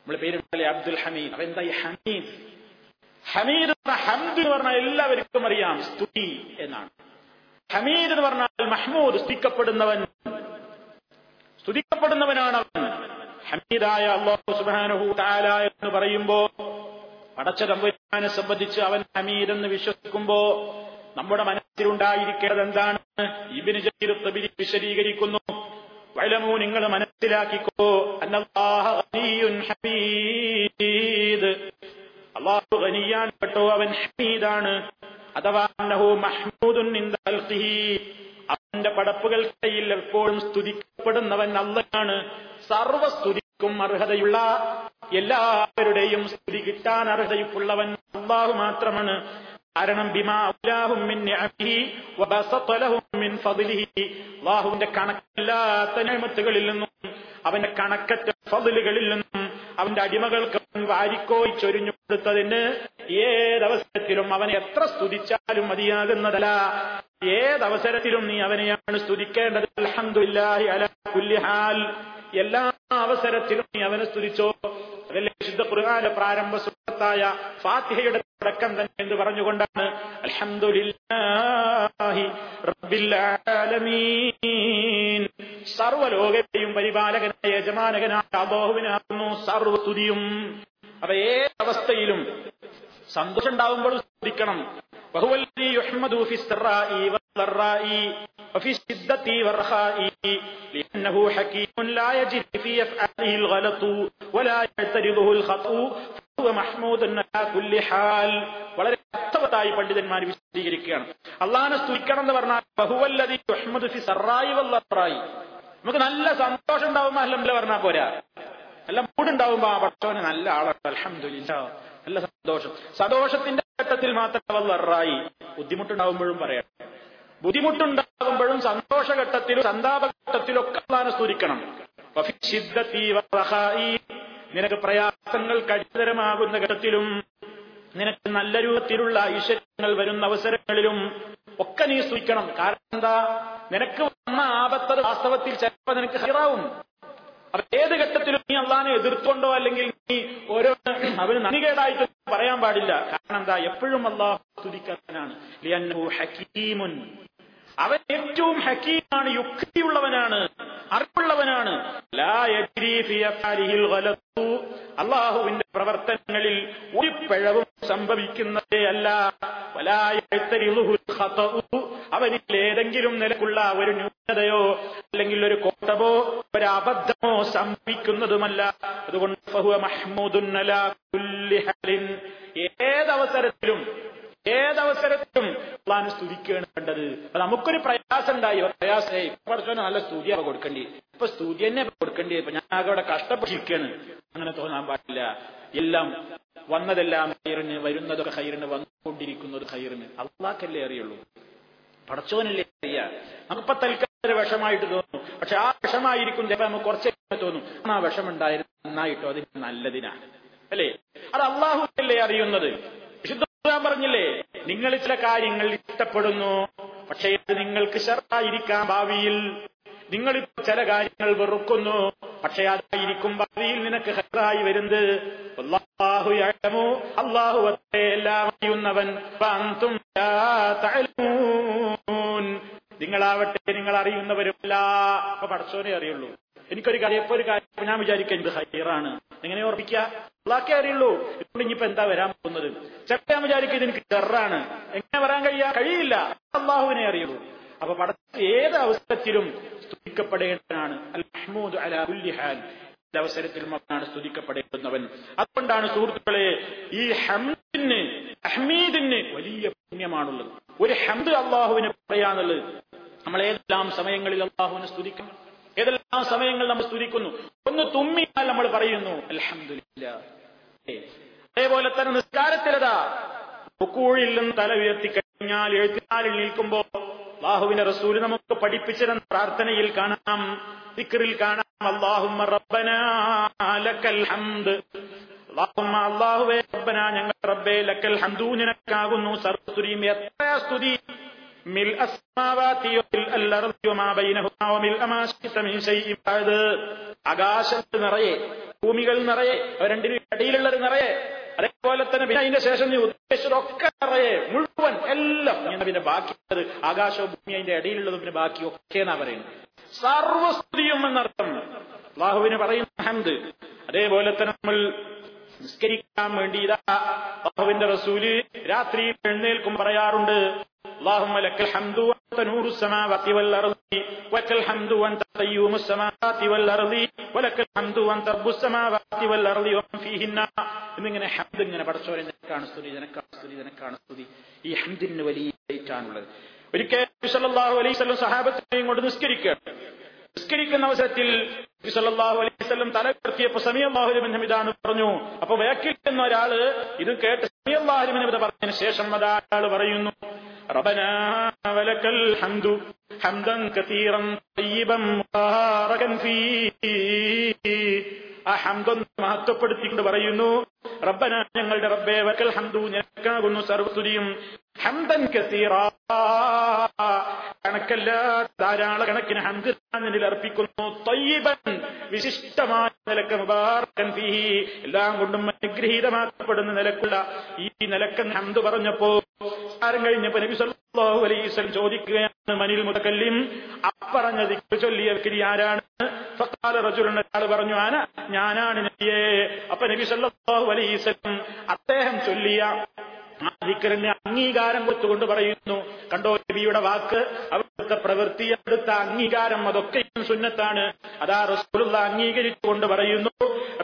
നമ്മളെ പേരുണ്ടല്ലേ അബ്ദുൽ ഹമീദ്. അവൻ എന്തായി ഹമീദ്? ഹമീദ് എന്ന് പറഞ്ഞാൽ എല്ലാവർക്കും അറിയാം സ്തുതി എന്നാണ്. ഹമീദ് എന്ന് പറഞ്ഞാൽ മഹ്മൂദ്, സ്തുതിക്കപ്പെടുന്നവൻ, സ്തുതിക്കപ്പെടുന്നവനാണ് അവൻ. ഹമീദായ അല്ലാഹു സുബ്ഹാനഹു വ തആല എന്ന് പറയുമ്പോൾ, പടച്ച തമ്പുരാനെ സംബന്ധിച്ച് അവൻ ഹമീദ് എന്ന് വിശ്വസിക്കുമ്പോ നമ്മുടെ മനസ്സിലുണ്ടായിരിക്കേണ്ടത് എന്താണ്? ഇബ്നു ജരീർ തബരി വിശദീകരിക്കുന്നു, വഅലമൂ, നിങ്ങൾ മനസ്സിലാക്കിക്കോ, അന്നല്ലാഹ ഗനിയ്യുൻ ഹമീദ്, അല്ലാഹു ഗനിയാണ് കേട്ടോ, അവൻ ഹമീദാണ്. അഥവാ അന്നഹു മഹ്മൂദുൻ ഇൻദ ഖൽഖിഹി, അവന്റെ പടപ്പുകൾക്കിടയിൽ എപ്പോഴും സ്തുതിക്കപ്പെടുന്നവൻ അല്ലാഹുവാണ്. സർവസ്തുതിക്കും അർഹതയുള്ള, എല്ലാവരുടെയും സ്തുതി കിട്ടാൻ അർഹതയുള്ളവൻ അല്ലാഹു മാത്രമാണ്. കാരണം ബിമാ ഔലാഹും മിൻ നിഅമിഹി വബസത ലഹും മിൻ ഫളിഹി, അല്ലാഹുവിന്റെ കണക്കില്ലാത്ത നിഅമത്തുകളിൽ നിന്നും അവന്റെ കണക്കറ്റ ഫളിലുകളിൽ നിന്നും അവന്റെ അടിമകൾക്ക് വാരിക്കോയി ചൊരിഞ്ഞു കൊടുത്തതിന് ഏതവസരത്തിലും അവനെ എത്ര സ്തുതിച്ചാലും മതിയാകുന്നതല്ല. ഏതവസരത്തിലും നീ അവനെയാണ് സ്തുതിക്കേണ്ടത്. അൽഹംദുലില്ലാഹി അലാ കുല്ലി ഹാൽ, എല്ലാ അവസരത്തിലും നീ അവനെ സ്തുതിച്ചോ. അതല്ലേ വിശുദ്ധ ഖുർആനിലെ പ്രാരംഭ സൂറത്തായ ഫാത്തിഹയുടെ തുടക്കം തന്നെ എന്ന് പറഞ്ഞുകൊണ്ടാണ് അൽഹംദുലില്ലാഹി റബ്ബിൽ ആലമീൻ, സർവ്വലോകത്തെയും പരിപാലകനായ യജമാനകനായ അല്ലാഹുവിനാകുന്നു സർവസ്തുതിയും. അപ്പൊ ഏതവസ്ഥയിലും സന്തോഷം ഉണ്ടാവുമ്പോൾ സ്തുതിക്കണം. വഹുവല്ലദീ യുഹ്മദു ഫിസ്സറാഇ വസ്സറാഇ വഫി ശിദ്ദതി വറഖാഇ ലിഅന്നഹു ഹകീമുൻ ലാ യജിദു ഫീ അഫ്ആലിഹിൽ ഗലതു വലാ യതരിദുഹുൽ ഖത്ഉ. വളരെ അർത്ഥവത്തായി പണ്ഡിതന്മാർ വിശദീകരിക്കുകയാണ്. അള്ളാഹുവിനെ സ്തുതിക്കണം എന്ന് പറഞ്ഞാൽ നമുക്ക് നല്ല സന്തോഷം ഉണ്ടാവുമ്പോ അൽഹംദുലില്ലാ പറഞ്ഞാൽ പോരാ. നല്ല മൂടുണ്ടാവുമ്പോ ആ ഭക്ഷവന് നല്ല ആളാണ് അൽഹംദുലില്ലാ, നല്ല സന്തോഷം. സന്തോഷത്തിന്റെ ഘട്ടത്തിൽ മാത്രം വല്ലറായി, ബുദ്ധിമുട്ടുണ്ടാവുമ്പോഴും പറയാം. ബുദ്ധിമുട്ടുണ്ടാകുമ്പോഴും സന്തോഷഘട്ടത്തിലും സന്താപഘട്ടത്തിലൊക്കെ അള്ളാഹുവിനെ സ്തുതിക്കണം. നിനക്ക് പ്രയാസങ്ങൾ കഠിനതരമാകുന്ന ഘട്ടത്തിലും നിനക്ക് നല്ല രൂപത്തിലുള്ള ഐശ്വര്യങ്ങൾ വരുന്ന അവസരങ്ങളിലും ഒക്കെ നീ സ്തുതിക്കണം. കാരണം എന്താ, നിനക്ക് വന്ന ആപത്തത് വാസ്തവത്തിൽ ചിലപ്പോൾ നിനക്ക് ഹൈറാവും. അപ്പൊ ഏത് ഘട്ടത്തിലും നീ അള്ളാഹുവിനെ എതിർത്തുകൊണ്ടോ അല്ലെങ്കിൽ നീ ഓരോ അവന് നന്ദികേടായിട്ട് പറയാൻ പാടില്ല. കാരണം എന്താ, എപ്പോഴും അള്ളാഹു സ്തുതിക്കാനാണ്. ഹക്കീമുൻ, അവൻ ഏറ്റവും ഹക്കീമാണ്, യുക്തിയുള്ളവനാണ്, അറിവുള്ളവനാണ്. അള്ളാഹുവിന്റെ പ്രവർത്തനങ്ങളിൽ ഒരു പിഴവും സംഭവിക്കുന്നതേ അല്ല. അവനിൽ ഏതെങ്കിലും നിലക്കുള്ള ഒരു ന്യൂനതയോ അല്ലെങ്കിൽ ഒരു കോട്ടമോ ഒരു അബദ്ധമോ സംഭവിക്കുന്നതുമല്ല. അതുകൊണ്ട് ഏതവസരത്തിലും അള്ളാഹുവിനെ സ്തുതിക്കുകയാണ് വേണ്ടത്. അപ്പൊ നമുക്കൊരു പ്രയാസമുണ്ടായി, പ്രയാസമായി പഠിച്ചോനെ നല്ല സ്തുതിയാവ കൊടുക്കേണ്ടി, ഇപ്പൊ സ്തുതി തന്നെ കൊടുക്കേണ്ടി, ഇപ്പൊ ഞാൻ ആകെ അവിടെ കഷ്ടപ്പെട്ടിരിക്കുകയാണ്, അങ്ങനെ തോന്നാൻ പാടില്ല. എല്ലാം വന്നതെല്ലാം ഹൈറിന്, വരുന്നതൊക്കെ ഹൈറിന്, വന്നുകൊണ്ടിരിക്കുന്നത് ഹൈറിന്. അള്ളാഹുക്കല്ലേ അറിയുള്ളൂ, പഠിച്ചോനല്ലേ അറിയ. നമുക്കിപ്പോ തൽക്കാലം ഒരു വിഷമായിട്ട് തോന്നും, പക്ഷെ ആ വിഷമായിരിക്കും ചിലപ്പോൾ നമുക്ക് കുറച്ചൊക്കെ തോന്നും, ആ വിഷമുണ്ടായിരുന്നു നന്നായിട്ടോ അത് നല്ലതിനാണ് അല്ലേ, അത് അള്ളാഹുക്കല്ലേ അറിയുന്നത്. പറഞ്ഞില്ലേ, നിങ്ങൾ ചില കാര്യങ്ങൾ ഇഷ്ടപ്പെടുന്നു, പക്ഷേ അത് നിങ്ങൾക്ക് ശർത്തായിരിക്കാം ഭാവിയിൽ. നിങ്ങൾ ഇപ്പൊ ചില കാര്യങ്ങൾ വെറുക്കുന്നു, പക്ഷേ അതായിരിക്കും ഭാവിയിൽ നിനക്ക് ഹൈറായി വരുന്നത്. അല്ലാഹു എല്ലാം അറിയുന്നവൻ. നിങ്ങളാവട്ടെ നിങ്ങൾ അറിയുന്നവരുമല്ല. അപ്പൊ പഠിച്ചവനെ അറിയുള്ളൂ. എനിക്കൊരു കാര്യം, ഇപ്പൊ ഒരു കാര്യം ഞാൻ വിചാരിക്കാം ഇത് ഹൈറാണ്, എങ്ങനെ ഓർമ്മിക്കുക, അള്ളാഹുക്കേ അറിയുള്ളൂ. ഇതുകൊണ്ട് ഇനിയിപ്പോ എന്താ വരാൻ പോകുന്നത്, ചിലപ്പോൾ ഞാൻ വിചാരിക്കും ഇതെനിക്ക് ഷർറാണ്, എങ്ങനെ വരാൻ കഴിയില്ല, അള്ളാഹുവിനെ അറിയുള്ളൂ. അപ്പൊ പടത്തിൽ ഏത് അവസരത്തിലും സ്തുതിക്കപ്പെടേണ്ടതാണ്. അൽ മഹ്മൂദ് അലാ കുല്ലി ഹാൽ, അവസരത്തിലും അവനാണ് സ്തുതിക്കപ്പെടേണ്ടുന്നവൻ. അതുകൊണ്ടാണ് സുഹൃത്തുക്കളെ ഈ ഹംദിന് തഹ്മീദിന് വലിയ പുണ്യമാണുള്ളത്. ഒരു ഹംദ് അള്ളാഹുവിനെ പറയാനുള്ളത്. നമ്മൾ ഏതെല്ലാം സമയങ്ങളിൽ അള്ളാഹുവിനെ സ്തുതിക്കണം, ഏതെല്ലാം സമയങ്ങൾ നമ്മൾ സ്തുതിക്കുന്നു. ഒന്ന് തുമ്മിയാൽ നമ്മൾ പറയുന്നു അൽഹംദുലില്ലാ. അതേപോലെ തന്നെ നിസ്കാരത്തിലതാ റുക്കൂഇൽ നിന്ന് തല ഉയർത്തി കഴിഞ്ഞാൽ എഴുത്തിനാലിൽ നിൽക്കുമ്പോൾ അല്ലാഹുവിന്റെ റസൂൽ നമുക്ക് പഠിപ്പിച്ചിരുന്ന പ്രാർത്ഥനയിൽ കാണാം, ദിക്റിൽ കാണാം, അല്ലാഹുമ്മ റബ്ബനാ ലക്കൽ ഹംദ്, അല്ലാഹുമ്മ അല്ലാഹുവേ റബ്ബനാ ഞങ്ങൾ റബ്ബേ ലക്കൽ ഹംദു നിനക്കാകുന്നു സർവസ്തുതിയും. എത്ര സ്തുതി, ആകാശത്ത് നിറയെ, ഭൂമികൾ നിറയെ, രണ്ടിനും ഇടയിലുള്ളത് നിറയെ, അതേപോലെ തന്നെ പിന്നെ അതിന്റെ ശേഷം നീ ഉദ്ദേശിച്ചതൊക്കെ നിറയെ, മുഴുവൻ എല്ലാം. പിന്നെ ബാക്കിയുള്ളത് ആകാശവും ഭൂമി അതിന്റെ ഇടയിലുള്ളതും പിന്നെ ബാക്കിയൊക്കെ എന്നാ പറയുന്നത്. സർവസ്തുതിയും എന്നർത്ഥം അല്ലാഹുവിനെ പറയുന്ന ഹംദ്. അതേപോലെ തന്നെ നമ്മൾ നിസ്കരിക്കാൻ വേണ്ടി ഇതാ അല്ലാഹുവിന്റെ റസൂല് രാത്രി എഴുന്നേൽക്കും പറയാറുണ്ട് اللهم لك الحمد وأنت نور السماوات والأرض ولك الحمد وأنت قيوم السماوات والأرض ولك الحمد وأنت رب السماوات والأرض ومن فيهن. ഇങ്ങനെ ഹംദ് ഇങ്ങനെ പടച്ചോനെ നിനക്കാണ് സ്തുതി. ഈ ഹംദിന് വലിയ റേറ്റാണുള്ളത്. ഒരിക്കൽ നബി സല്ലല്ലാഹു അലൈഹി വസല്ലം സഹാബത്തിനെയും കൊണ്ട് നിസ്കരിക്കുന്ന അവസരത്തിൽ നബി സല്ലല്ലാഹു അലൈഹി വസല്ലം തല ഉയർത്തിയപ്പോൾ സമിഅല്ലാഹു ലിമൻ ഹമിദാണ് പറഞ്ഞു. അപ്പോൾ വേക്കിൽ നിന്ന ഒരാള് ഇത് കേട്ട് സമിഅല്ലാഹു ലിമൻ ഹമിദ പറഞ്ഞതിന് ശേഷം അയാൾ പറയുന്നു ربنا ولك الحمد حمدا كثيرا طيبا مباركا فيه അഹംദും മഹത്വപ്പെടുത്തിക്കൊണ്ട് പറയുന്നു റബ്ബനാ ഞങ്ങളുടെ റബ്ബേ വക്കൽ ഹംദു നിനക്കാകുന്നു സർവസ്തുതിയും ഹംദൻ കസീറാ ധാരാളക്കണക്കിന് ഹംദ് നിന്നിൽ അർപ്പിക്കുന്നു തയ്യിബൻ വിശിഷ്ടമായ നിലക്ക് മുബാറകൻ ഫീഹി എല്ലാം കൊണ്ടും അനുഗ്രഹീതമാക്കപ്പെടുന്ന നിലക്കുള്ള ഈ നിലക്കൻ ഹംദ് പറഞ്ഞപ്പോ കാലം കഴിഞ്ഞപ്പോൾ നബി സല്ലല്ലാഹു അലൈഹി വസല്ലം ചോദിക്കുകയാണ് മനിൽ മുതക്കല്ലിം അപ്പറഞ്ഞ ദിക്ർ ചൊല്ലിയ വ്യക്തി ആരാണ്? ഫഖാല റജുലുൻ ഖാല പറഞ്ഞു ആന ഞാനാണ് നബിയേ. അപ്പൊ നബി സല്ലല്ലാഹു അലൈഹി വസല്ലം അദ്ദേഹം ചൊല്ലിയ ആ ദിക്റിന് അംഗീകാരം കൊടുത്തുകൊണ്ട് പറയുന്നു കണ്ടോ നബിയുടെ വാക്ക്, അവിടുത്തെ പ്രവൃത്തി, അവിടുത്തെ അംഗീകാരം, അതൊക്കെയും സുന്നത്താണ്. അതാ റസൂലുള്ള അംഗീകരിച്ചുകൊണ്ട് പറയുന്നു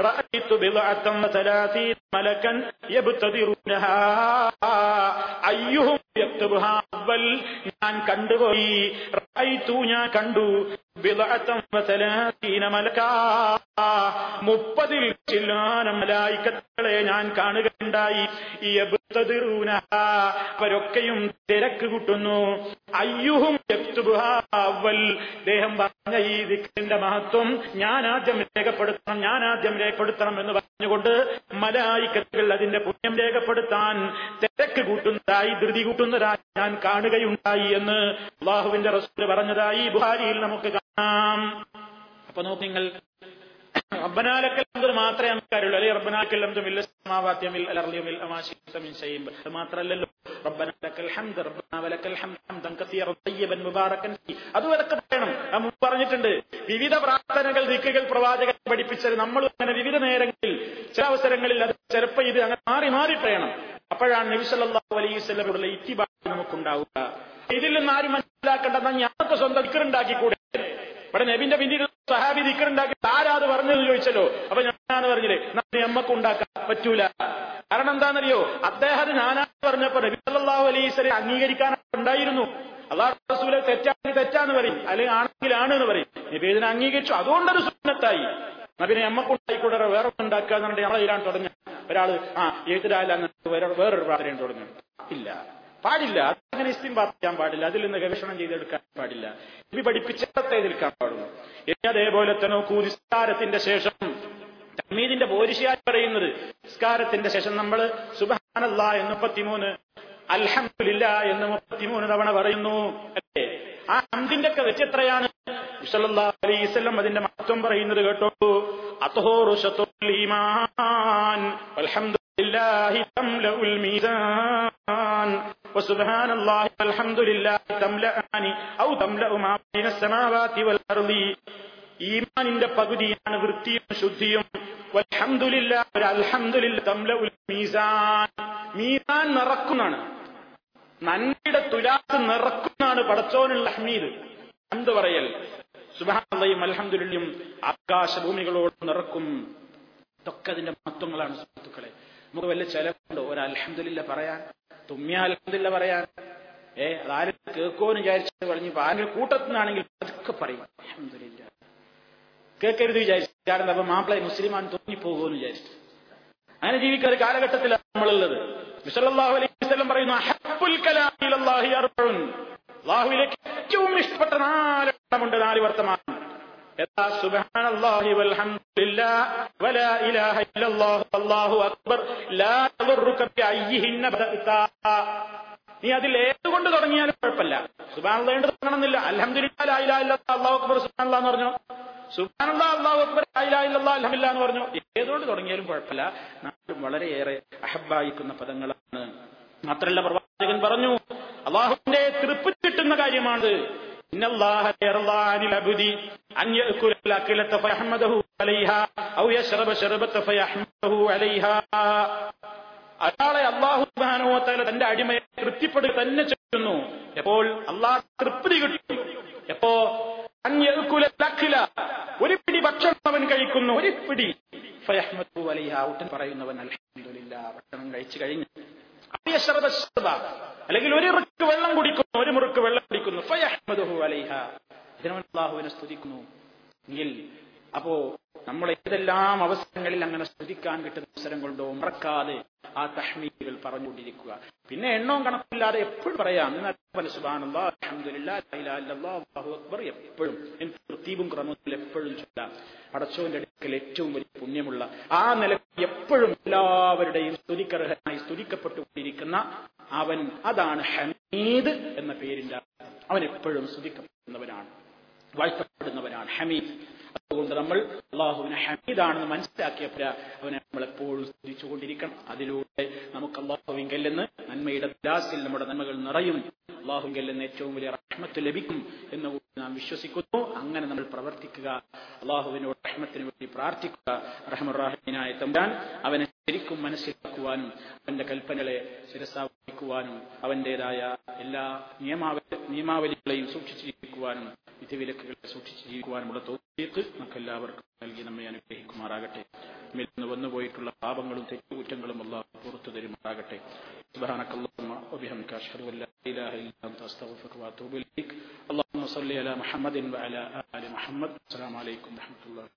റഅയ്തു ബിളഅതൻ വസലാസീന മലക്കൻ യബ്തദിറുനഹാ അയ്യുഹും യക്തുബുഹാ അവൽ. ഞാൻ കണ്ടുപോയി, റഅയ്തു ഞാൻ കണ്ടു, ബിളഅതൻ വസലാസീന മലക്കാ 30 ചില്ലാനം മലായികകളെ ഞാൻ കാണുകയുണ്ടായി. യബ്തദിറുനഹാ അവരൊക്കെയും തിരക്ക് കൂട്ടുന്നു. അയ്യുഹും യക്തുബുഹാ അവൽ. ദേഹം പറഞ്ഞ ഈ ദിക്റിന്റെ മഹത്വം ഞാൻ ആദ്യം രേഖപ്പെടുത്തണം എന്ന് പറഞ്ഞുകൊണ്ട് മലായികകൾ അതിന്റെ പുണ്യം രേഖപ്പെടുത്താൻ തിരക്ക് കൂട്ടുന്നതായി, ധൃതി കൂട്ടുന്നതായി ഞാൻ കാണുകയുണ്ടായി എന്ന് അല്ലാഹുവിന്റെ റസൂൽ പറഞ്ഞതായി ബുഖാരിയിൽ നമുക്ക് കാണാം. അപ്പൊ നോക്ക്, നിങ്ങൾ റബ്ബനാലക്കൽ മാത്രമേ നമുക്കറിയുള്ളൂ, അല്ലെ? റബ്ബനാലക്കൽ അത് മാത്രമല്ലല്ലോ, അതുവരൊക്കെ പറയണം. നമ്മൾ പറഞ്ഞിട്ടുണ്ട്, വിവിധ പ്രാർത്ഥനകൾ ദിക്റുകൾ പ്രവാചകൻ പഠിപ്പിച്ചത്. നമ്മൾ അങ്ങനെ വിവിധ നേരങ്ങളിൽ ചില അവസരങ്ങളിൽ അത് ചിലപ്പോൾ ഇത് അങ്ങനെ മാറി മാറി പറയണം. അപ്പോഴാണ് നബി സല്ലല്ലാഹു അലൈഹി വസല്ലമയോടുള്ള ഇത്തിബാ നമുക്കുണ്ടാവുക. ഇതിൽ നിന്ന് ആരും മനസ്സിലാക്കേണ്ടതാണ്, ഞാനൊക്കെ സ്വന്തം ദിക്ർ ഉണ്ടാക്കിക്കൂടെ? ഇവിടെ നബിന്റെ പിന്നീട് സഹാബി ദിക്ർ ഉണ്ടാക്കി ആരാത് പറഞ്ഞെന്ന് ചോദിച്ചല്ലോ. അപ്പൊ ഞാനാണ് പറഞ്ഞത്, നമ്മക്ക് ഉണ്ടാക്കാൻ പറ്റൂല. കാരണം എന്താണെന്നറിയോ, അദ്ദേഹം ഞാനാണ് പറഞ്ഞപ്പോ നബി സല്ലല്ലാഹു അലൈഹി വസല്ലം അംഗീകരിക്കാനാണ് ഉണ്ടായിരുന്നു. അല്ലാഹു റസൂലെ തെറ്റാണെങ്കിൽ തെറ്റാന്ന് പറയും, അല്ലെങ്കിൽ ആണെങ്കിൽ ആണെന്ന് പറയും. നിവേദനം അംഗീകരിച്ചു, അതുകൊണ്ടൊരു സുന്നത്തായി. നബിനെ നമ്മക്കുണ്ടായിക്കൂടെ, വേറെ ഉണ്ടാക്കുക എന്നുണ്ടെങ്കിൽ നമ്മളെ ഇരാൻ തുടങ്ങി. ഒരാള് എഴുത്തിടാലെന്ന് വേറൊരു പ്രാർത്ഥനയും തുടങ്ങി, ഇല്ല, പാടില്ല. അങ്ങനെ ഇസ്തിംബാർ ചെയ്യാൻ പാടില്ല, അതിൽ നിന്ന് ഗവേഷണം ചെയ്തെടുക്കാൻ പാടില്ല. നബി പഠിപ്പിച്ചത്തെ നിൽക്കാൻ പാടുള്ളൂ. ഇനി അതേപോലെ തന്നെ നിസ്കാരത്തിന്റെ ശേഷം തഹ്മീദിന്റെ പോരിശയായി പറയുന്നത്, നിസ്കാരത്തിന്റെ ശേഷം നമ്മൾ സുബ്ഹാനല്ലാഹ് എന്ന് 33, അൽഹംദുലില്ലാഹ് എന്ന് 33 തവണ പറയുന്നു, അല്ലേ? ആ ഹംദിന്റെ ഒക്കെ വെച്ചെത്രയാണ് സല്ലല്ലാഹു അലൈഹി വസല്ലം അതിന്റെ മഹത്വം പറയുന്നത് കേട്ടോളൂ. അത്ഹൂറു ശതുൽ ഈമാൻ വൽഹംദുലില്ലാഹി തംലഉൽ മീസാൻ വസുബ്ഹാനല്ലാഹി വൽഹംദുലില്ലാഹി തംലഅനി ഔ തംലഉ മാ ബൈനസ് സമാവാതി വൽ അർളി. ഈമാനിന്റെ പകുതിയാണ് വൃത്തിയും ശുദ്ധിയും. വൽഹംദുലില്ലാഹി വൽ അൽഹംദുലില്ലാഹി തംലഉൽ മീസാൻ. മീസാൻ നിറക്കുന്നതാണ്, നന്മയുടെ തുലാസ് നിറക്കുന്നതാണ് പടച്ചോനുള്ള ഹമീദ് ഹംദ് പറയൽ. സുബ്ഹാനല്ലാഹി അൽഹംദുലില്ലാഹി ആകാശഭൂമികളോട് നിറക്കും. ഇതൊക്കെ അതിന്റെ മഹത്വങ്ങളാണ് സുഹൃത്തുക്കളെ. നമുക്ക് വല്ല ചെലവുണ്ടോ ഒരു അൽഹംദുലില്ലാഹി പറയാൻ? തുമ്മിയാ അൽഹംദുലില്ലാഹി പറയാൻ അതാരും കേൾക്കുമെന്ന് വിചാരിച്ചത് പറഞ്ഞു. ആരും കൂട്ടത്തിൽ നിന്നാണെങ്കിൽ അതൊക്കെ പറയും അൽഹംദുലില്ലാഹി. കേൾക്കരുത് വിചാരിച്ചു, കാരണം അപ്പൊ മാപ്പിളെ മുസ്ലിമാണ് തോന്നിപ്പോകുമെന്ന് വിചാരിച്ചു. അങ്ങനെ ജീവിക്കുന്ന ഒരു കാലഘട്ടത്തിലാണ് നമ്മളുള്ളത്. സല്ലല്ലാഹു അലൈഹി വസല്ലം പറയുന്നു, അഹബ്ബുൽ കലാം ഇലല്ലാഹി അർബഉൻ. അല്ലാഹുവിലേക്ക് ഏറ്റവും ഇഷ്ടപ്പെട്ട നാലെണ്ണമുണ്ട്, നാല് വർത്തമാനം. യഥാ സുബ്ഹാനല്ലാഹി വൽഹംദുലില്ലാഹി വലാ ഇലാഹ ഇല്ലല്ലാഹു അല്ലാഹു അക്ബർ ലാ യദുറുക ബിഅയ്യിഹിന്ന ബദഅത. നീ അതിൽ ഏതുകൊണ്ട് തുടങ്ങിയാലും കുഴപ്പമില്ല. സുബ്ഹാനല്ലാഹ് കൊണ്ട് തുടങ്ങണമെന്നില്ല. അൽഹംദുലില്ലാഹി ലാ ഇലാഹ ഇല്ലല്ലാഹു അല്ലാഹു അക്ബർ സുബ്ഹാനല്ലാഹ് എന്ന് പറഞ്ഞോ, സുബ്ഹാനല്ലാഹ് അല്ലാഹു അക്ബർ ലാ ഇലാഹ ഇല്ലല്ലാഹു അൽഹംദുലില്ലാഹ് എന്ന് പറഞ്ഞോ, ഏതുകൊണ്ട് തുടങ്ങിയാലും കുഴപ്പമില്ല. നാം വളരെയേറെ അഹബ്ബായിക്കുന്ന പദങ്ങളാണ്. മാത്രമല്ല പ്രവാചകൻ പറഞ്ഞു, അള്ളാഹുവിന്റെ തൃപ്തി കിട്ടുന്ന കാര്യമാണ്. അയാളെ അള്ളാഹു സുബ്ഹാനഹു വ തആല തന്റെ അടിമയെ തൃപ്തിപ്പെടുക തന്നെ ചെയ്യുന്നു. എപ്പോൾ? അള്ളാഹ് തൃപ്തി കിട്ടും. എപ്പോ? ഒരു പിടി ഭക്ഷണം അവൻ കഴിക്കുന്നു, ഒരു പിടി ഔട്ടൻ പറയുന്നവൻ അൽഹംദുലില്ലാഹ് ഭക്ഷണം കഴിച്ചു കഴിഞ്ഞു. അല്ലെങ്കിൽ ഒരു മുറുക്ക് വെള്ളം കുടിക്കുന്നു, ഫയഹ്മദുഹു അലൈഹ, ഇതിനവൻ അല്ലാഹുവിനെ സ്തുതിക്കുന്നു എങ്കിൽ. അപ്പോ നമ്മൾ ഏതെല്ലാം അവസരങ്ങളിൽ അങ്ങനെ സ്തുതിക്കാൻ കിട്ടുന്ന അവസരം കൊണ്ടോ മറക്കാതെ ആ തഹ്മീദുകൾ പറഞ്ഞുകൊണ്ടിരിക്കുക. പിന്നെ എണ്ണവും കണക്കില്ലാതെ എപ്പോഴും പറയാം, സുബ്ഹാനല്ലാഹ് അൽഹംദുലില്ലാഹ് ലാ ഇലാഹ ഇല്ലല്ലാഹ് അല്ലാഹു അക്ബർ എപ്പോഴും തർത്തീബും ക്രമത്തിൽ എപ്പോഴും ചൊല്ലാം. പടച്ചവന്റെ അടുക്കൽ ഏറ്റവും വലിയ പുണ്യമുള്ള ആ നിലയ്ക്ക് എപ്പോഴും എല്ലാവരുടെയും സ്തുതിക്കർഹനായി സ്തുതിക്കപ്പെട്ടുകൊണ്ടിരിക്കുന്ന അവൻ, അതാണ് ഹമീദ് എന്ന പേരിന്റെ. അവൻ എപ്പോഴും സ്തുതിക്കപ്പെടുന്നവനാണ്, വാഴ്ത്തപ്പെടുന്നവനാണ് ഹമീദ്. അതുകൊണ്ട് നമ്മൾ അള്ളാഹുവിനെ ഹമീദാണെന്ന് മനസ്സിലാക്കിയപ്പോൾ അവനെ നമ്മളെപ്പോഴും സ്തുതിച്ചുകൊണ്ടിരിക്കണം. അതിലൂടെ നമുക്ക് അള്ളാഹുവിങ്കൽ നിന്ന് നന്മയുടെ ഗ്ലാസിൽ നമ്മുടെ നന്മകൾ നിറയും, അള്ളാഹുവിങ്കൽ നിന്ന് ഏറ്റവും വലിയ റഹ്മത്ത് ലഭിക്കും എന്ന് നാം വിശ്വസിക്കുന്നു. അങ്ങനെ നമ്മൾ പ്രവർത്തിക്കുക, അള്ളാഹുവിനോട് റഹ്മത്തിന് വേണ്ടി പ്രാർത്ഥിക്കുക. റഹ്മത്തുർ റഹീമായ തമ്പുരാൻ അവനെ ശരിക്കും മനസ്സിലാക്കുവാനും അവന്റെ കൽപ്പനകളെ ശിരസാവഹിക്കുവാനും അവന്റേതായ എല്ലാ നിയമാവലികളെയും സൂക്ഷിച്ചു ജീവിക്കുവാനും വിധിവിലക്കുകളെ സൂക്ഷിച്ചു ജീവിക്കുവാനുമുള്ള തൗഫീഖ് നമുക്കെല്ലാവർക്കും നൽകി നമ്മെ അനുഗ്രഹിക്കുമാറാകട്ടെ. നമ്മിൽ നിന്ന് വന്നുപോയിട്ടുള്ള പാപങ്ങളും തെറ്റുകുറ്റങ്ങളും അല്ലാഹു പുറത്തു തരുമാറാകട്ടെ. സുബ്ഹാനക അല്ലാഹുമ്മ വബിഹംദിക അശ്ഹദു അൻ ലാ ഇലാഹ ഇല്ല അൻത അസ്തഗ്ഫിറുക വഅതൂബു ഇലൈക്. അല്ലാഹുമ്മ സ്വല്ലി അലാ മുഹമ്മദിൻ വഅലാ ആലി മുഹമ്മദ്. അസ്സലാമു അലൈക്കും വറഹ്മത്തുള്ളാഹി.